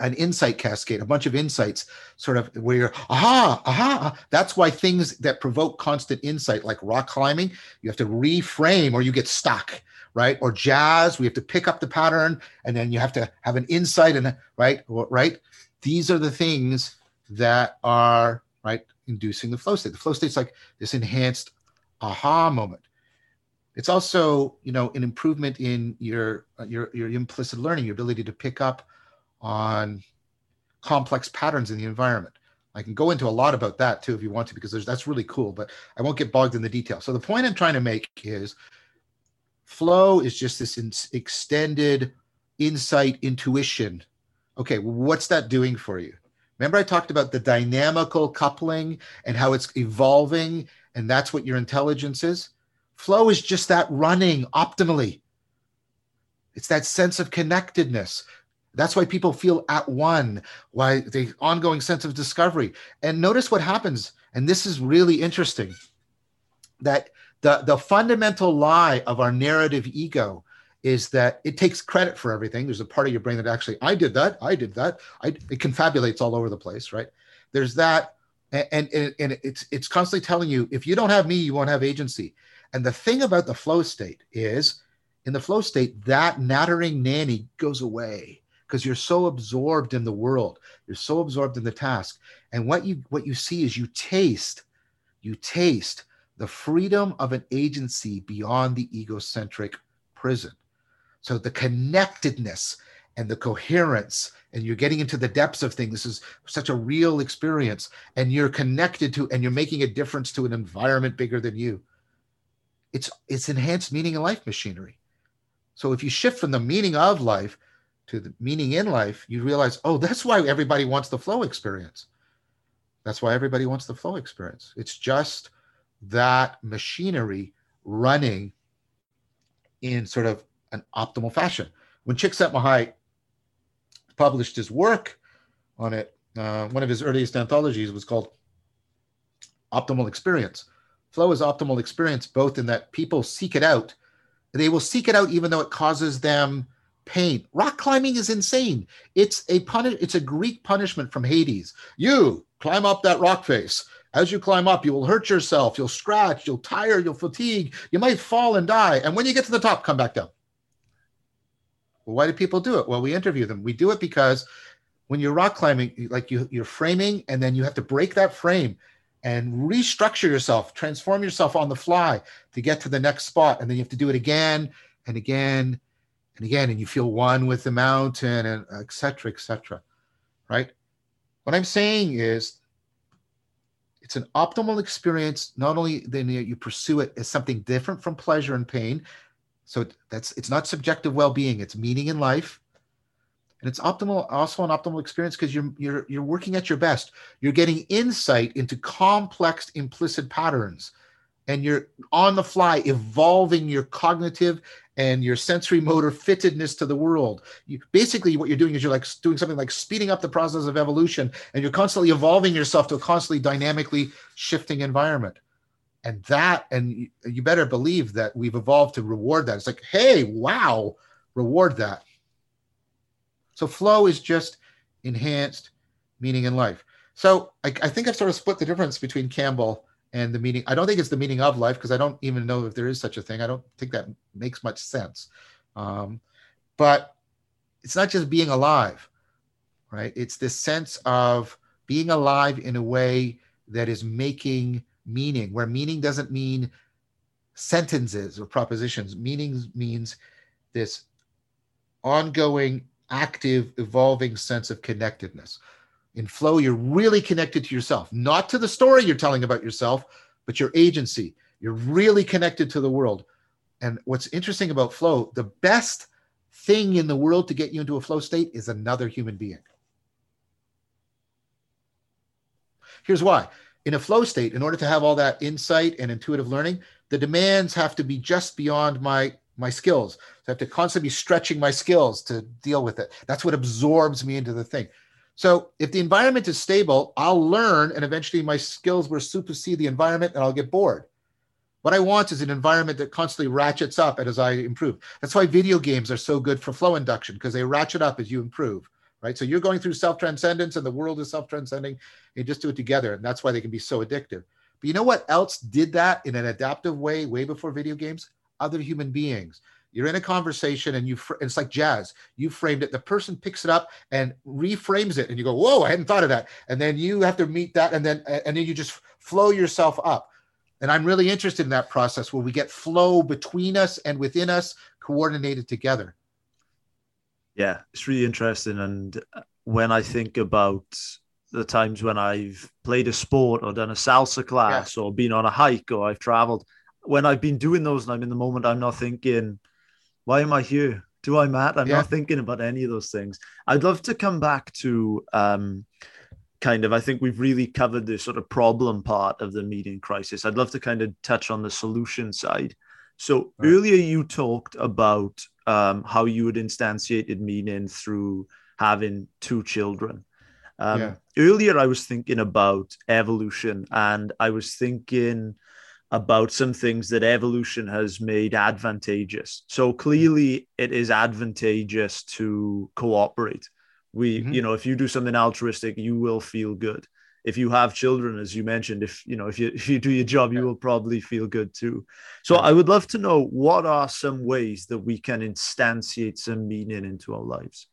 an insight cascade, a bunch of insights, sort of where you're, aha, aha. That's why things that provoke constant insight, like rock climbing, you have to reframe or you get stuck, right? Or jazz, we have to pick up the pattern and then you have to have an insight, and right? These are the things that are, right, inducing the flow state. The flow state's like this enhanced aha moment. It's also, an improvement in your implicit learning, your ability to pick up on complex patterns in the environment. I can go into a lot about that too if you want to, because that's really cool, but I won't get bogged in the details. So the point I'm trying to make is flow is just this extended insight, intuition. Okay, what's that doing for you? Remember I talked about the dynamical coupling and how it's evolving, and that's what your intelligence is? Flow is just that running optimally. It's that sense of connectedness. That's why people feel at one, why the ongoing sense of discovery. And notice what happens, and this is really interesting, that the fundamental lie of our narrative ego is that it takes credit for everything. There's a part of your brain that actually, I did that. It confabulates all over the place, right? There's that, and it's constantly telling you, if you don't have me, you won't have agency. And the thing about the flow state is, in the flow state, that nattering nanny goes away because you're so absorbed in the world. You're so absorbed in the task. And what you see is you taste the freedom of an agency beyond the egocentric prison. So the connectedness and the coherence, and you're getting into the depths of things. This is such a real experience, and you're connected to, and you're making a difference to an environment bigger than you. it's enhanced meaning and life machinery. So if you shift from the meaning of life to the meaning in life, you realize, oh, that's why everybody wants the flow experience. That's why everybody wants the flow experience. It's just that machinery running in sort of an optimal fashion. When Csikszentmihalyi published his work on it, one of his earliest anthologies was called Optimal Experience. Flow is optimal experience, both in that people seek it out. They will seek it out even though it causes them pain. Rock climbing is insane. It's a Greek punishment from Hades. You climb up that rock face. As you climb up, you will hurt yourself. You'll scratch, you'll tire, you'll fatigue. You might fall and die. And when you get to the top, come back down. Well, why do people do it? Well, we interview them. We do it because when you're rock climbing, like you're framing, and then you have to break that frame and restructure yourself, transform yourself on the fly to get to the next spot. And then you have to do it again and again and again, and you feel one with the mountain, and et cetera, right? What I'm saying is it's an optimal experience. Not only then you pursue it as something different from pleasure and pain. So it's not subjective well-being, it's meaning in life. And it's optimal, also an optimal experience because you're working at your best. You're getting insight into complex implicit patterns, and you're on the fly evolving your cognitive and your sensory motor fittedness to the world. Basically, what you're doing is you're like doing something like speeding up the process of evolution, and you're constantly evolving yourself to a constantly dynamically shifting environment. And you better believe that we've evolved to reward that. It's like, hey, wow, reward that. So flow is just enhanced meaning in life. So I think I've sort of split the difference between Campbell and the meaning. I don't think it's the meaning of life because I don't even know if there is such a thing. I don't think that makes much sense. But it's not just being alive, right? It's this sense of being alive in a way that is making meaning, where meaning doesn't mean sentences or propositions. Meaning means this ongoing, active, evolving sense of connectedness. In flow, you're really connected to yourself, not to the story you're telling about yourself, but your agency. You're really connected to the world. And what's interesting about flow, the best thing in the world to get you into a flow state is another human being. Here's why. In a flow state, in order to have all that insight and intuitive learning, the demands have to be just beyond my skills. So I have to constantly be stretching my skills to deal with it. That's what absorbs me into the thing. So if the environment is stable, I'll learn, and eventually my skills will supersede the environment and I'll get bored. What I want is an environment that constantly ratchets up as I improve. That's why video games are so good for flow induction, because they ratchet up as you improve, right? So you're going through self-transcendence and the world is self-transcending. You just do it together, and that's why they can be so addictive. But you know what else did that in an adaptive way, way before video games? Other human beings. You're in a conversation and it's like jazz. You framed it. The person picks it up and reframes it, and you go, "Whoa, I hadn't thought of that." And then you have to meet that, and then you just flow yourself up. And I'm really interested in that process where we get flow between us and within us, coordinated together. Yeah, it's really interesting. And when I think about the times when I've played a sport or done a salsa class or been on a hike or I've traveled. When I've been doing those and I'm in the moment, I'm not thinking, why am I here? Do I matter? I'm not thinking about any of those things. I'd love to come back to I think we've really covered the sort of problem part of the meaning crisis. I'd love to kind of touch on the solution side. So earlier you talked about how you had instantiated meaning through having two children. Earlier I was thinking about evolution, and I was thinking about some things that evolution has made advantageous. So clearly it is advantageous to cooperate. If you do something altruistic, you will feel good. If you have children, as you mentioned, if you do your job, you will probably feel good too. So I would love to know, what are some ways that we can instantiate some meaning into our lives?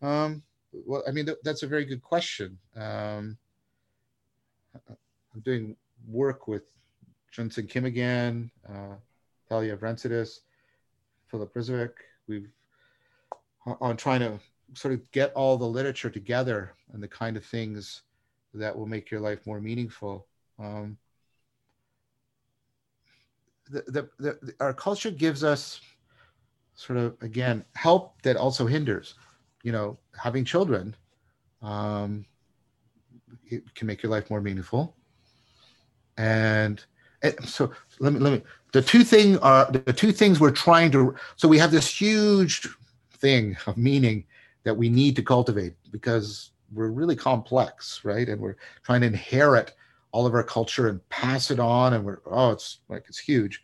Well, I mean, that's a very good question. I'm doing work with Jun Sun Kim again, Talia Vrentsidis, Philip Rizovic. We've on trying to sort of get all the literature together and the kind of things that will make your life more meaningful. our culture gives us sort of, again, help that also hinders. You know, having children, it can make your life more meaningful. And so let me, the two things we're trying to, so we have this huge thing of meaning that we need to cultivate because we're really complex, right? And we're trying to inherit all of our culture and pass it on. And it's huge.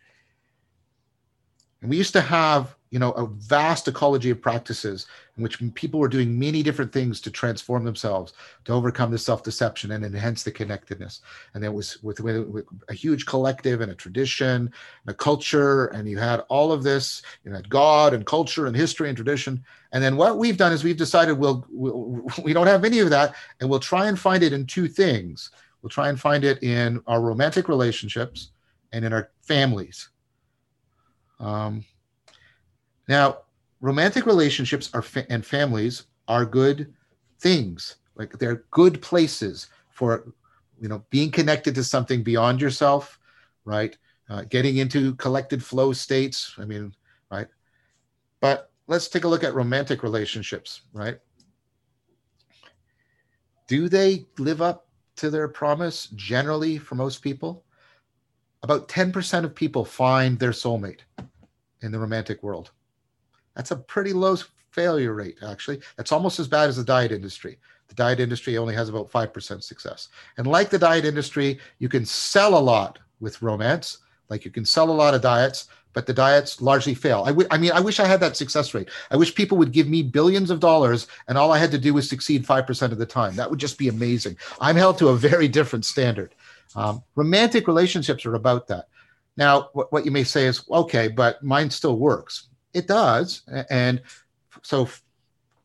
And we used to have, you know, a vast ecology of practices in which people were doing many different things to transform themselves, to overcome the self-deception and enhance the connectedness. And that was with a huge collective and a tradition, and a culture, and you had all of this, you had God and culture and history and tradition. And then what we've done is we've decided we don't have any of that, and we'll try and find it in two things. We'll try and find it in our romantic relationships and in our families. Now, romantic relationships and families are good things. Like, they're good places for, you know, being connected to something beyond yourself, right? Getting into collected flow states. I mean, right? But let's take a look at romantic relationships, right? Do they live up to their promise generally for most people? About 10% of people find their soulmate in the romantic world. That's a pretty low failure rate, actually. That's almost as bad as the diet industry. The diet industry only has about 5% success. And like the diet industry, you can sell a lot with romance, like you can sell a lot of diets, but the diets largely fail. I wish I had that success rate. I wish people would give me billions of dollars and all I had to do was succeed 5% of the time. That would just be amazing. I'm held to a very different standard. Romantic relationships are about that. Now, what you may say is, okay, but mine still works. It does. And so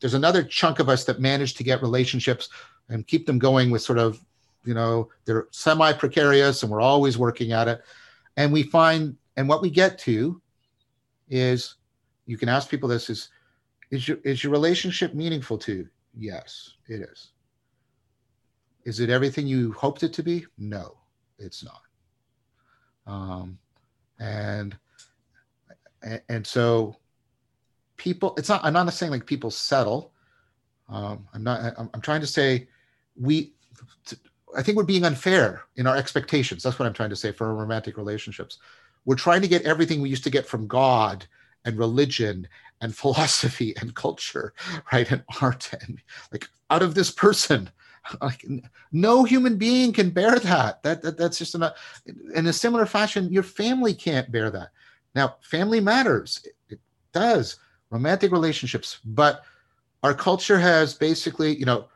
there's another chunk of us that manage to get relationships and keep them going with sort of, you know, they're semi-precarious and we're always working at it. And we find, and what we get to is, you can ask people this, is your relationship meaningful to you? Yes, it is. Is it everything you hoped it to be? No, it's not. And so people, it's not, I'm not saying like people settle. I'm trying to say I think we're being unfair in our expectations. That's what I'm trying to say for romantic relationships. We're trying to get everything we used to get from God and religion and philosophy and culture, right? And art and like out of this person. Like, no human being can bear that. That's just enough. In a similar fashion, your family can't bear that. Now, family matters. It does. Romantic relationships. But our culture has basically, you know,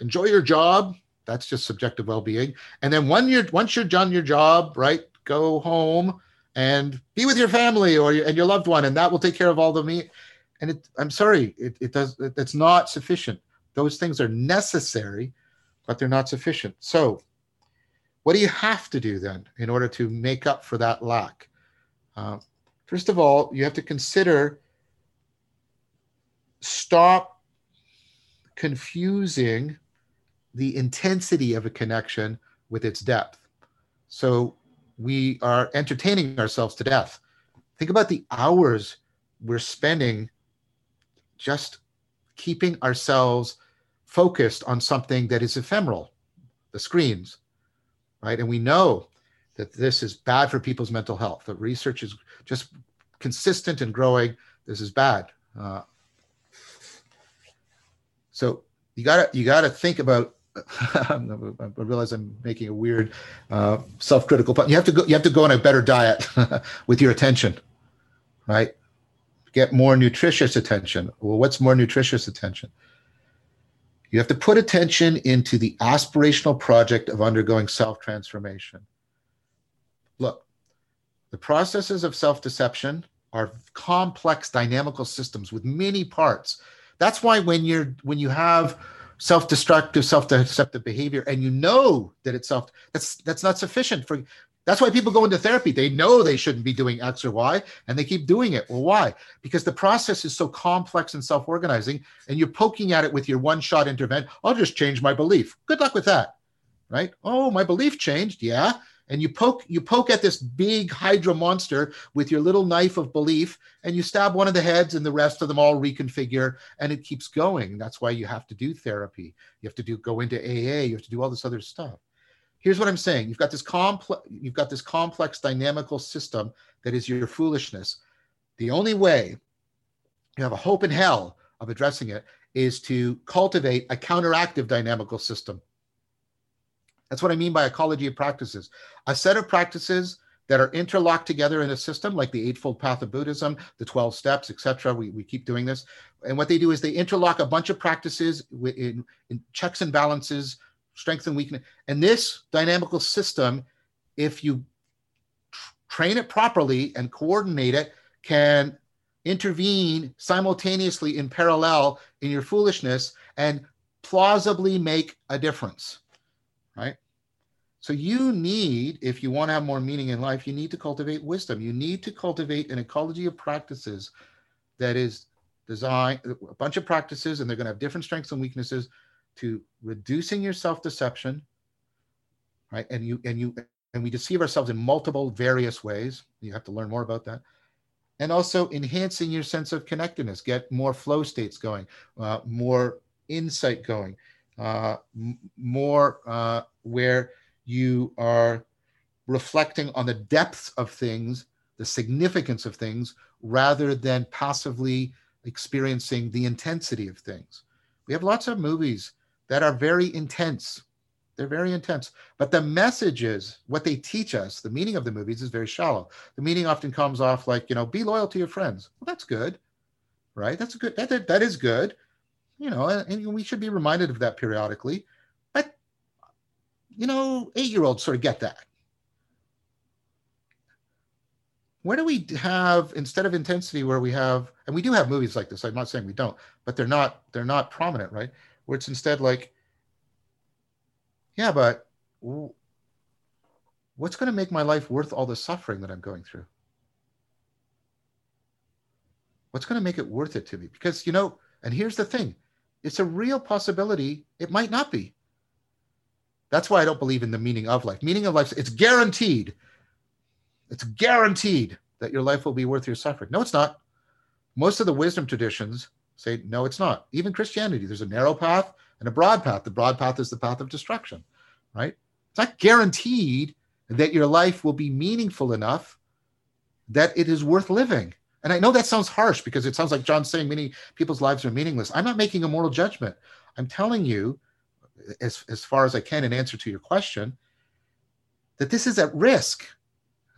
enjoy your job. That's just subjective well-being. And then once you're done your job, right, go home and be with your family and your loved one, and that will take care of all the meat. And it's not sufficient. Those things are necessary, but they're not sufficient. So what do you have to do then in order to make up for that lack? First of all, you have to consider, stop confusing the intensity of a connection with its depth. So we are entertaining ourselves to death. Think about the hours we're spending just keeping ourselves focused on something that is ephemeral, the screens, right? And we know that this is bad for people's mental health. The research is just consistent and growing. This is bad. So you gotta think about. I realize I'm making a weird self-critical point. You have to go on a better diet with your attention, right? Get more nutritious attention. Well, what's more nutritious attention? You have to put attention into the aspirational project of undergoing self-transformation. Look, the processes of self-deception are complex dynamical systems with many parts. That's why when you have self-destructive, self-deceptive behavior and you know that it's that's not sufficient for. That's why people go into therapy. They know they shouldn't be doing X or Y, and they keep doing it. Well, why? Because the process is so complex and self-organizing, and you're poking at it with your one-shot intervention. I'll just change my belief. Good luck with that, right? Oh, my belief changed. Yeah. And you poke at this big hydra monster with your little knife of belief, and you stab one of the heads and the rest of them all reconfigure, and it keeps going. That's why you have to do therapy. You have to go into AA. You have to do all this other stuff. Here's what I'm saying. You've got this complex dynamical system that is your foolishness. The only way you have a hope in hell of addressing it is to cultivate a counteractive dynamical system. That's what I mean by ecology of practices. A set of practices that are interlocked together in a system, like the Eightfold Path of Buddhism, the 12 steps, etc. We keep doing this. And what they do is they interlock a bunch of practices in checks and balances, strength and weakness. And this dynamical system, if you train it properly and coordinate it, can intervene simultaneously in parallel in your foolishness and plausibly make a difference. Right? So you need, if you want to have more meaning in life, you need to cultivate wisdom. You need to cultivate an ecology of practices that is designed, a bunch of practices, and they're going to have different strengths and weaknesses, to reducing your self-deception, right? And we deceive ourselves in multiple various ways. You have to learn more about that. And also enhancing your sense of connectedness, get more flow states going, more insight going. More where you are reflecting on the depths of things, the significance of things, rather than passively experiencing the intensity of things. We have lots of movies that are very intense. They're very intense. But the messages, what they teach us, the meaning of the movies is very shallow. The meaning often comes off like, be loyal to your friends. Well, that's good, right? That's good. That is good. And we should be reminded of that periodically. But, 8-year-olds sort of get that. Where do we have, instead of intensity, where we have, and we do have movies like this, I'm not saying we don't, but they're not prominent, right? Where it's instead like, yeah, but what's going to make my life worth all the suffering that I'm going through? What's going to make it worth it to me? Because, and here's the thing, it's a real possibility. It might not be. That's why I don't believe in the meaning of life. Meaning of life, it's guaranteed. It's guaranteed that your life will be worth your suffering. No, it's not. Most of the wisdom traditions say, no, it's not. Even Christianity, there's a narrow path and a broad path. The broad path is the path of destruction, right? It's not guaranteed that your life will be meaningful enough that it is worth living. And I know that sounds harsh because it sounds like John's saying many people's lives are meaningless. I'm not making a moral judgment. I'm telling you, as far as I can in answer to your question, that this is at risk.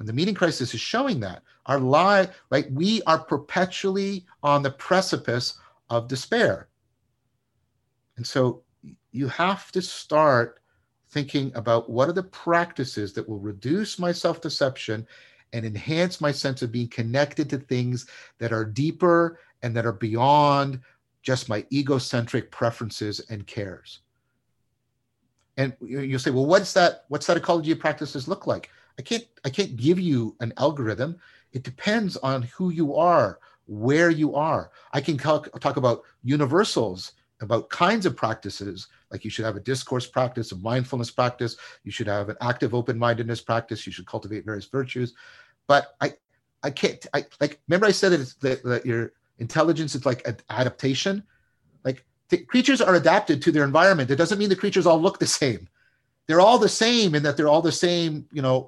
And the meaning crisis is showing that. Our life, right? We are perpetually on the precipice of despair. And so you have to start thinking about what are the practices that will reduce my self-deception and enhance my sense of being connected to things that are deeper and that are beyond just my egocentric preferences and cares. And you'll say, well, what's that ecology of practices look like? I can't give you an algorithm. It depends on who you are, where you are. I can talk about universals, about kinds of practices, like you should have a discourse practice, a mindfulness practice, you should have an active open-mindedness practice, you should cultivate various virtues. But remember I said that your intelligence is like an adaptation? Like creatures are adapted to their environment. That doesn't mean the creatures all look the same. They're all the same in that they're all the same,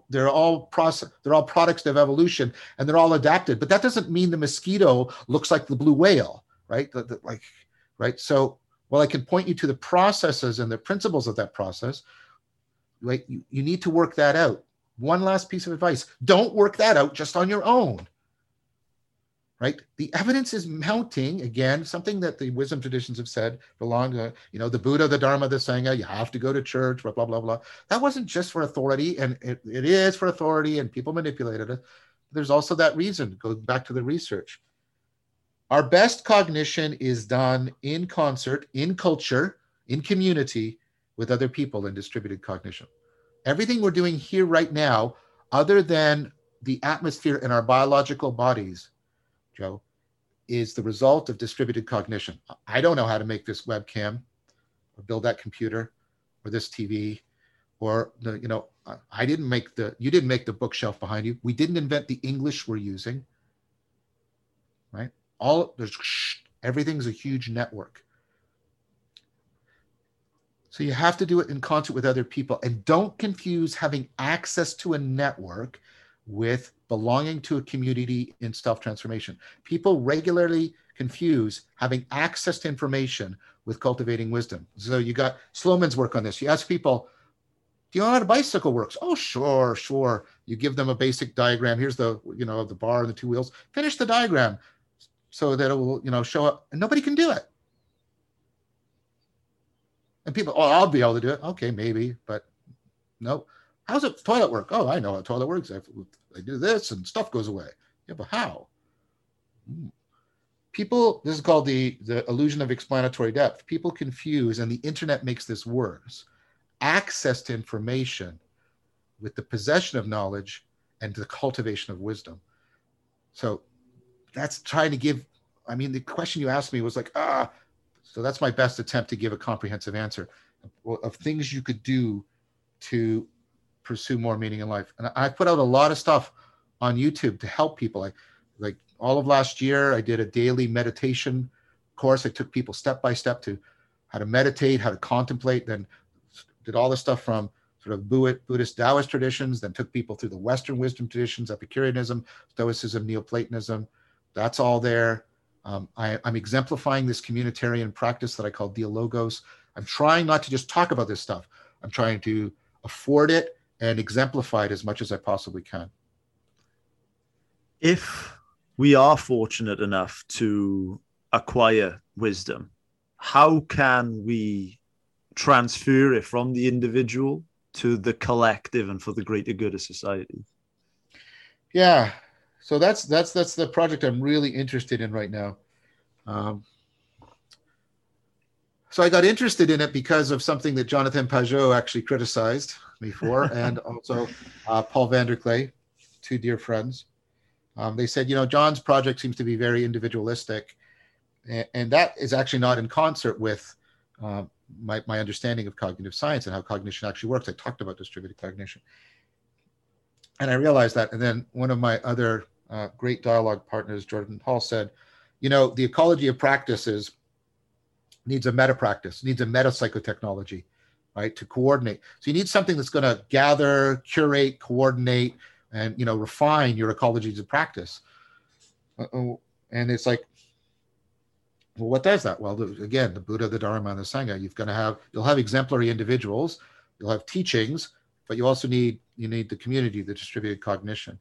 they're all products of evolution and they're all adapted. But that doesn't mean the mosquito looks like the blue whale, right? Right? So while I can point you to the processes and the principles of that process, right, you need to work that out. One last piece of advice, don't work that out just on your own, right? The evidence is mounting, again, something that the wisdom traditions have said belong to, the Buddha, the Dharma, the Sangha, you have to go to church, blah, blah, blah, blah. That wasn't just for authority, and it is for authority, and people manipulated it. There's also that reason, go back to the research. Our best cognition is done in concert, in culture, in community with other people in distributed cognition. Everything we're doing here right now, other than the atmosphere in our biological bodies, Joe, is the result of distributed cognition. I don't know how to make this webcam or build that computer or this TV or the, you know, I didn't make the, you didn't make the bookshelf behind you. We didn't invent the English we're using, right? All there's, everything's a huge network. So you have to do it in concert with other people, and don't confuse having access to a network with belonging to a community in self-transformation. People regularly confuse having access to information with cultivating wisdom. So you got Sloman's work on this. You ask people, do you know how a bicycle works? Oh, sure, sure. You give them a basic diagram. Here's the, you know, the bar and the two wheels. Finish the diagram so that it will, you know, show up, and nobody can do it. And people, oh, I'll be able to do it. Okay, maybe, but no. How's a toilet work? Oh, I know how a toilet works. I do this and stuff goes away. Yeah, but how? People, this is called the illusion of explanatory depth. People confuse, and the internet makes this worse, access to information with the possession of knowledge and the cultivation of wisdom. So that's trying to give, I mean, the question you asked me was like, so that's my best attempt to give a comprehensive answer of things you could do to pursue more meaning in life. And I put out a lot of stuff on YouTube to help people. Like all of last year, I did a daily meditation course. I took people step by step to how to meditate, how to contemplate, then did all this stuff from sort of Buddhist Taoist traditions, then took people through the Western wisdom traditions, Epicureanism, Stoicism, Neoplatonism. That's all there. I'm exemplifying this communitarian practice that I call dialogos. I'm trying not to just talk about this stuff. I'm trying to afford it and exemplify it as much as I possibly can. If we are fortunate enough to acquire wisdom, how can we transfer it from the individual to the collective and for the greater good of society? Yeah, so that's the project I'm really interested in right now. So I got interested in it because of something that Jonathan Pageau actually criticized me for, and also Paul Vanderclay, two dear friends. They said, you know, John's project seems to be very individualistic, and that is actually not in concert with my understanding of cognitive science and how cognition actually works. I talked about distributed cognition, and I realized that. And then one of my other great dialogue partners, Jordan Hall, said, you know, the ecology of practices needs a meta practice, needs a meta psychotechnology, right, to coordinate. So you need something that's going to gather, curate, coordinate, and, you know, refine your ecologies of practice. And it's like, well, what does that? Well, again, the Buddha, the Dharma, and the Sangha. You'll have exemplary individuals, you'll have teachings, but you also need the community, the distributed cognition.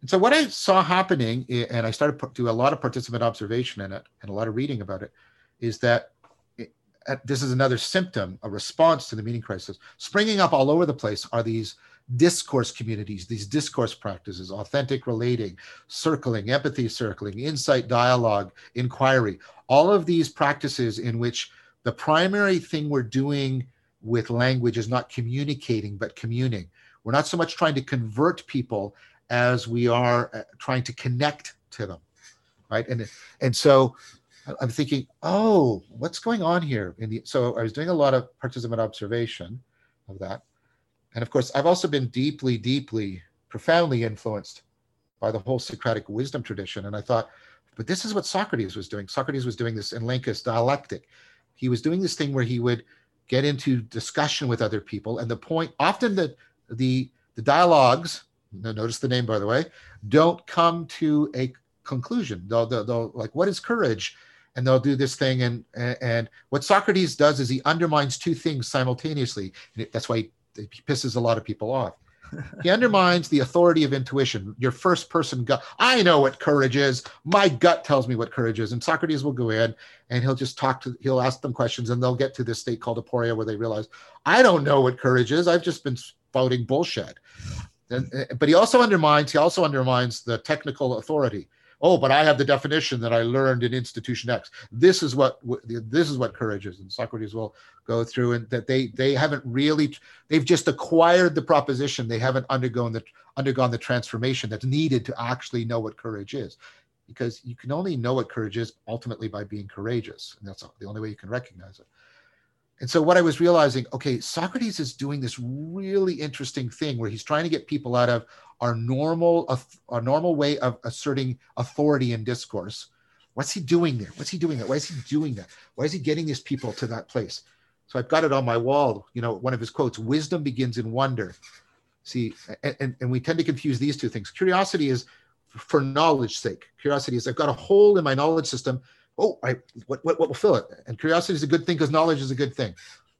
And so what I saw happening, and I started to do a lot of participant observation in it and a lot of reading about it, is that this is another symptom, a response to the meaning crisis. Springing up all over the place are these discourse communities, these discourse practices, authentic relating, circling, empathy circling, insight, dialogue, inquiry, all of these practices in which the primary thing we're doing with language is not communicating, but communing. We're not so much trying to convert people as we are trying to connect to them, right? And so I'm thinking, oh, what's going on here? So I was doing a lot of participant observation of that. And of course, I've also been deeply, deeply, profoundly influenced by the whole Socratic wisdom tradition. And I thought, but this is what Socrates was doing. Socrates was doing this elenchus dialectic. He was doing this thing where he would get into discussion with other people. And the point, often the dialogues, notice the name, by the way, don't come to a conclusion. They'll like, what is courage? And they'll do this thing. And what Socrates does is he undermines two things simultaneously. And that's why he pisses a lot of people off. He undermines the authority of intuition, your first person gut. I know what courage is. My gut tells me what courage is. And Socrates will go in and he'll ask them questions, and they'll get to this state called aporia where they realize, I don't know what courage is. I've just been spouting bullshit. But he also undermines the technical authority. Oh, but I have the definition that I learned in Institution X. This is what courage is. And Socrates will go through, and that they haven't really, they've just acquired the proposition. They haven't undergone the transformation that's needed to actually know what courage is, because you can only know what courage is ultimately by being courageous, and that's the only way you can recognize it. And so what I was realizing, okay, Socrates is doing this really interesting thing where he's trying to get people out of our normal way of asserting authority in discourse. What's he doing there? What's he doing there? Why is he doing that? Why is he getting these people to that place? So I've got it on my wall, you know, one of his quotes, wisdom begins in wonder. See, and we tend to confuse these two things. Curiosity is for knowledge's sake. Curiosity is, I've got a hole in my knowledge system. Oh, what will fill it? And curiosity is a good thing because knowledge is a good thing.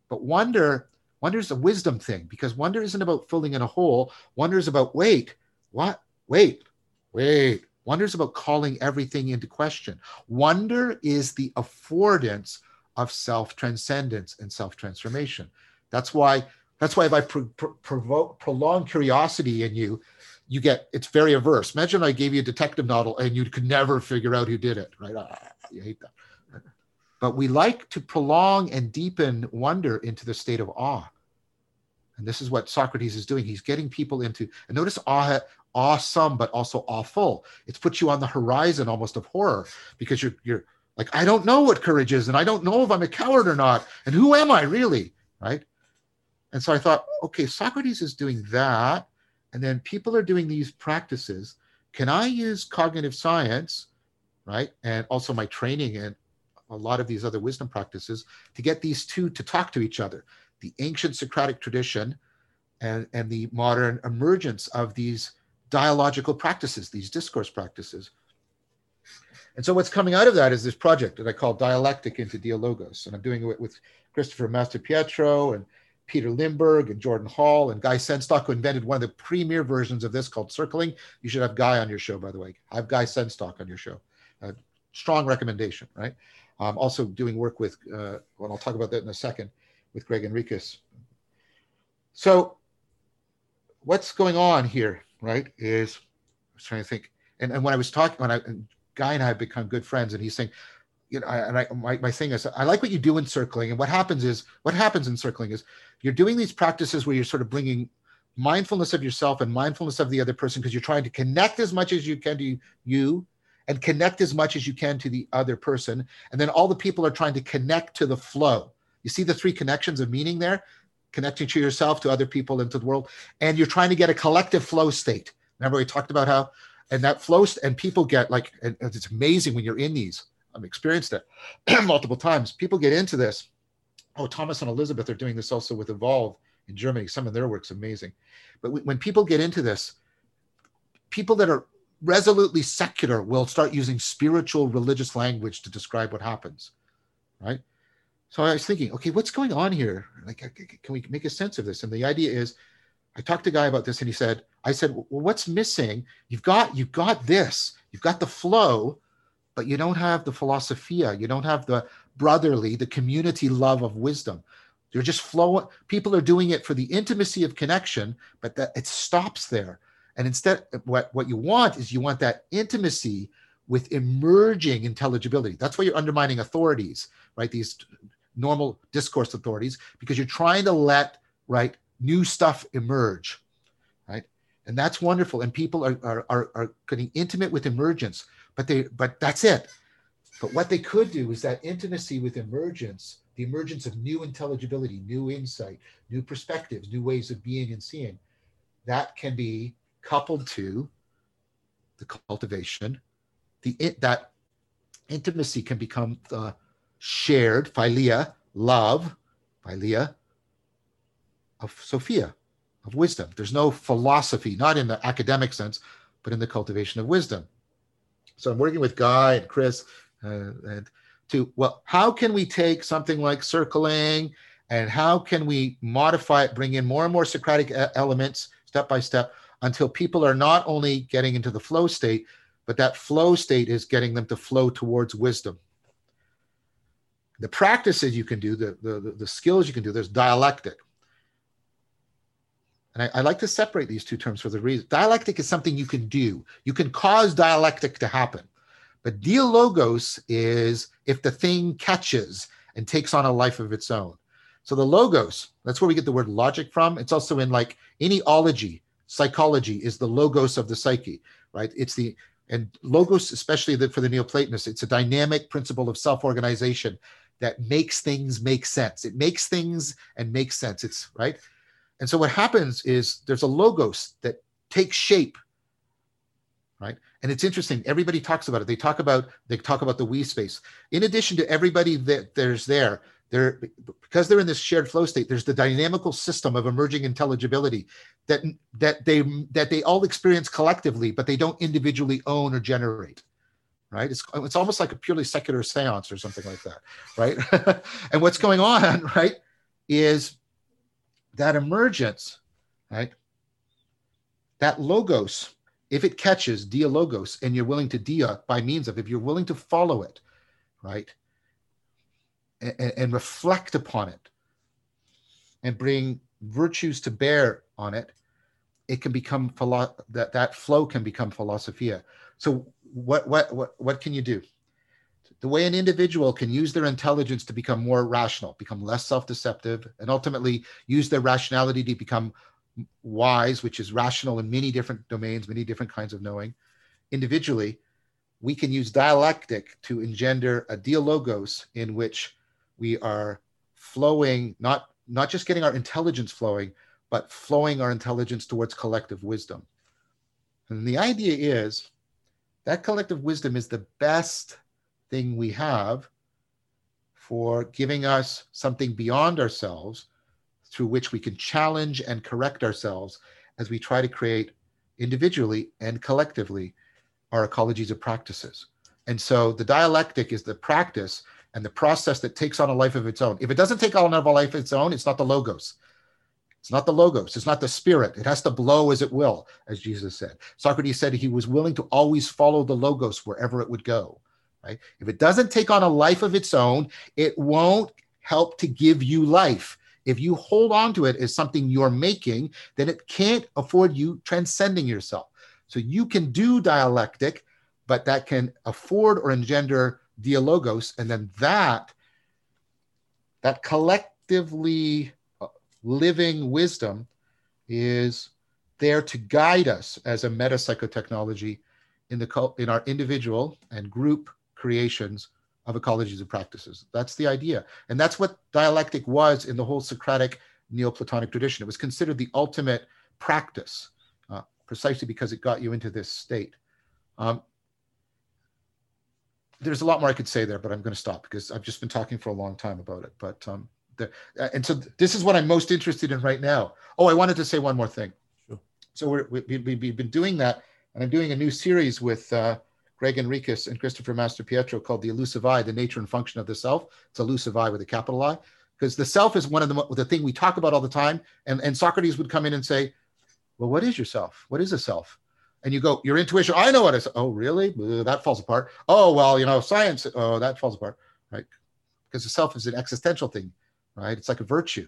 But wonder is a wisdom thing, because wonder isn't about filling in a hole. Wonder is about, wait. Wonder is about calling everything into question. Wonder is the affordance of self-transcendence and self-transformation. That's why if I prolong curiosity in you, you get, it's very averse. Imagine I gave you a detective novel and you could never figure out who did it, right? You hate that. But we like to prolong and deepen wonder into the state of awe. And this is what Socrates is doing. He's getting people into, and notice awesome, but also awful. It's put you on the horizon almost of horror, because you're like, I don't know what courage is, and I don't know if I'm a coward or not, and who am I really, right? And so I thought, okay, Socrates is doing that, and then people are doing these practices. Can I use cognitive science, right, and also my training and a lot of these other wisdom practices to get these two to talk to each other? The ancient Socratic tradition and the modern emergence of these dialogical practices, these discourse practices. And so what's coming out of that is this project that I call Dialectic into Dialogos. And I'm doing it with Christopher Master Pietro and Peter Lindbergh and Jordan Hall and Guy Senstock, who invented one of the premier versions of this called Circling. You should have Guy on your show, by the way. Have Guy Senstock on your show. Strong recommendation, right? I'm also doing work with, well, I'll talk about that in a second, with Greg Enriquez. So what's going on here, right, is, I was trying to think, and when I was talking, and Guy and I have become good friends, and he's saying, you know, my thing is, I like what you do in Circling. And what happens in Circling is you're doing these practices where you're sort of bringing mindfulness of yourself and mindfulness of the other person, because you're trying to connect as much as you can to you and connect as much as you can to the other person. And then all the people are trying to connect to the flow. You see the three connections of meaning there, connecting to yourself, to other people, and to the world. And you're trying to get a collective flow state. Remember we talked about how, and that flows, and people get like, and it's amazing when you're in these. I've experienced it multiple times. People get into this. Oh, Thomas and Elizabeth are doing this also with Evolve in Germany. Some of their work's amazing. But when people get into this, people that are resolutely secular will start using spiritual religious language to describe what happens, right? So I was thinking, okay, what's going on here? Like, can we make a sense of this? And the idea is, I talked to Guy about this, and I said, well, what's missing? You've got this. You've got the flow, but you don't have the philosophia. You don't have the brotherly, the community love of wisdom. They're just flowing. People are doing it for the intimacy of connection, but that it stops there. And instead, what you want is you want that intimacy with emerging intelligibility. That's why you're undermining authorities, right? These normal discourse authorities, because you're trying to let, right, new stuff emerge, right? And that's wonderful. And people are getting intimate with emergence. But that's it. But what they could do is that intimacy with emergence, the emergence of new intelligibility, new insight, new perspectives, new ways of being and seeing, that can be coupled to the cultivation. That intimacy can become the shared philia, love, philia of Sophia, of wisdom. There's no philosophy, not in the academic sense, but in the cultivation of wisdom. So I'm working with Guy and Chris how can we take something like Circling and how can we modify it, bring in more and more Socratic elements step by step until people are not only getting into the flow state, but that flow state is getting them to flow towards wisdom. The practices you can do, the skills you can do, there's dialectic. And I like to separate these two terms for the reason. Dialectic is something you can do. You can cause dialectic to happen. But dialogos is if the thing catches and takes on a life of its own. So the logos, that's where we get the word logic from. It's also in like any ology. Psychology is the logos of the psyche, right? And logos, especially for the Neoplatonists, it's a dynamic principle of self-organization, that makes things make sense. It makes things and makes sense. It's right. And so what happens is there's a logos that takes shape, right? And it's interesting. Everybody talks about it. They talk about the we space. In addition to everybody that there's there, because they're in this shared flow state, there's the dynamical system of emerging intelligibility that they all experience collectively, but they don't individually own or generate, right? It's almost like a purely secular seance or something like that, right? And what's going on, right, is that emergence, right, that logos, if it catches dia logos and you're willing to dia by means of, if you're willing to follow it, right, and reflect upon it and bring virtues to bear on it, it can become that flow can become philosophia. So what can you do? The way an individual can use their intelligence to become more rational, become less self-deceptive, and ultimately use their rationality to become wise, which is rational in many different domains, many different kinds of knowing. Individually, we can use dialectic to engender a dialogos in which we are flowing, not just getting our intelligence flowing, but flowing our intelligence towards collective wisdom. And the idea is that collective wisdom is the best thing we have for giving us something beyond ourselves through which we can challenge and correct ourselves as we try to create individually and collectively our ecologies of practices. And so the dialectic is the practice and the process that takes on a life of its own. If it doesn't take on a life of its own, it's not the logos. It's not the logos. It's not the spirit. It has to blow as it will, as Jesus said. Socrates said he was willing to always follow the logos wherever it would go, right? If it doesn't take on a life of its own, it won't help to give you life. If you hold on to it as something you're making, then it can't afford you transcending yourself. So you can do dialectic, but that can afford or engender dialogos. And then that collectively living wisdom is there to guide us as a meta-psychotechnology in our individual and group creations of ecologies and practices. That's the idea. And that's what dialectic was in the whole Socratic Neoplatonic tradition. It was considered the ultimate practice, precisely because it got you into this state. There's a lot more I could say there, but I'm going to stop because I've just been talking for a long time about it. But and so this is what I'm most interested in right now. Oh, I wanted to say one more thing. Sure. So we've been doing that, and I'm doing a new series with Greg Enriquez and Christopher Master Pietro called The Elusive I, The Nature and Function of the Self. It's Elusive I with a capital I, because the self is one of the thing we talk about all the time. And Socrates would come in and say, well, what is yourself? What is a self? And you go, your intuition, I know what it is. Oh, really? That falls apart. Oh, well, science, oh, that falls apart, right? Because the self is an existential thing, right? It's like a virtue.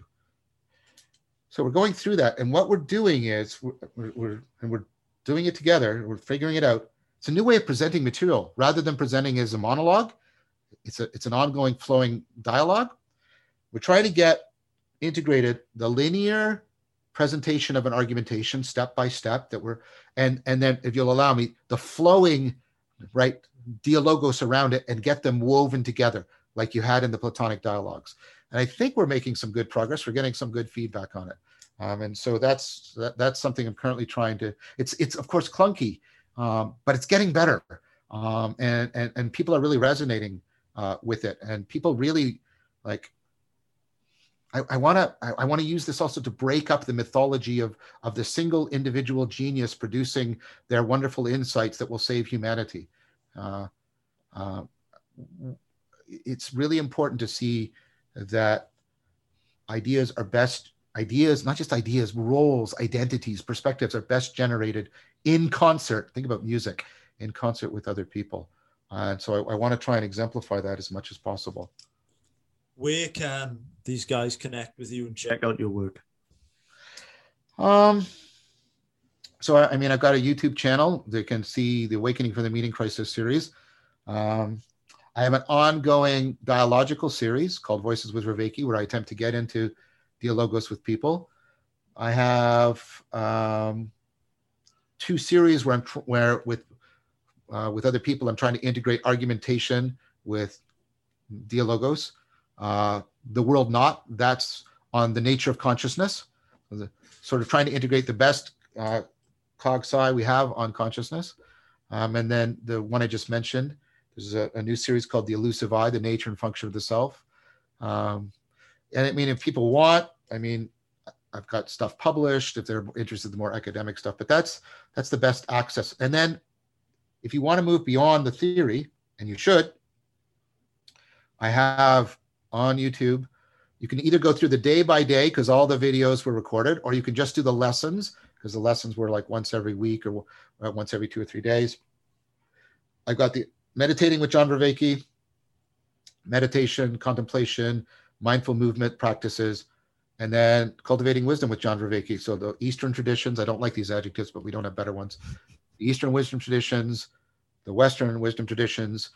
So we're going through that. And what we're doing is we're doing it together. We're figuring it out. It's a new way of presenting material. Rather than presenting as a monologue, it's an ongoing flowing dialogue. We're trying to get integrated the linear presentation of an argumentation step by step that we're and then, if you'll allow me, the flowing, right, dialogos around it, and get them woven together like you had in the Platonic dialogues. And I think we're making some good progress. We're getting some good feedback on it, and so that's something I'm currently trying to. It's of course clunky, but it's getting better, and people are really resonating with it, and people really like. I want to use this also to break up the mythology of the single individual genius producing their wonderful insights that will save humanity. It's really important to see that ideas, not just ideas, roles, identities, perspectives are best generated in concert. Think about music, in concert with other people. And so I want to try and exemplify that as much as possible. Where can these guys connect with you and check out your work? So I've got a YouTube channel. They can see the Awakening from the Meaning Crisis series. I have an ongoing dialogical series called Voices with Vervaeke, where I attempt to get into dialogos with people. I have two series where with other people, I'm trying to integrate argumentation with dialogos. The world not, that's on the nature of consciousness, sort of trying to integrate the best cog sci we have on consciousness. And then the one I just mentioned, there's a new series called The Elusive I, The Nature and Function of the Self. And I mean, if people want, I mean, I've got stuff published if they're interested in the more academic stuff, but that's the best access. And then if you want to move beyond the theory, and you should, I have on YouTube, you can either go through the day by day because all the videos were recorded, or you can just do the lessons because the lessons were like once every week or once every 2 or 3 days. I've got the Meditating with John Vervaeke, meditation, contemplation, mindful movement practices, and then Cultivating Wisdom with John Vervaeke. So the Eastern traditions, I don't like these adjectives, but we don't have better ones. The Eastern wisdom traditions, the Western wisdom traditions,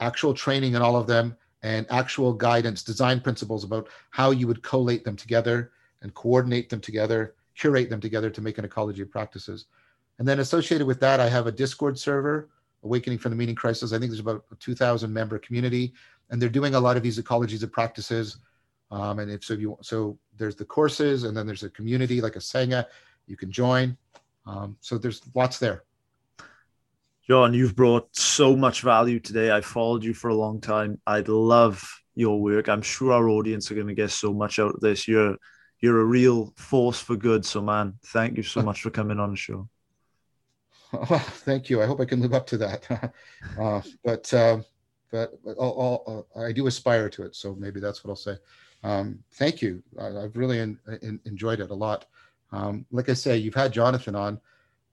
actual training in all of them, and actual guidance, design principles about how you would collate them together and coordinate them together, curate them together to make an ecology of practices. And then associated with that, I have a Discord server, Awakening from the Meaning Crisis. I think there's about a 2,000 member community, and they're doing a lot of these ecologies of practices. And if so, there's the courses, and then there's a community like a Sangha you can join. So there's lots there. John, you've brought so much value today. I followed you for a long time. I love your work. I'm sure our audience are going to get so much out of this. You're a real force for good. So, man, thank you so much for coming on the show. Oh, thank you. I hope I can live up to that. But I do aspire to it. So maybe that's what I'll say. Thank you. I've really enjoyed it a lot. Like I say, you've had Jonathan on.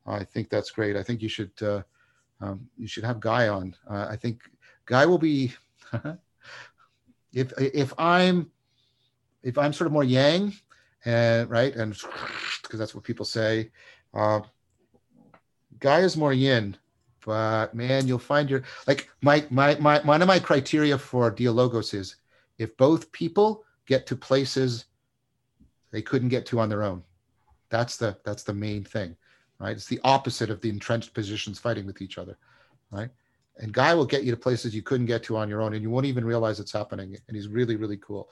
I think that's great. I think you should... you should have Guy on. I think Guy will be, if I'm sort of more yang, and right, and because that's what people say. Guy is more yin, but man, you'll find your like my one of my criteria for dialogos is if both people get to places they couldn't get to on their own. That's the main thing. Right, it's the opposite of the entrenched positions fighting with each other, right? And Guy will get you to places you couldn't get to on your own, and you won't even realize it's happening. And he's really, really cool.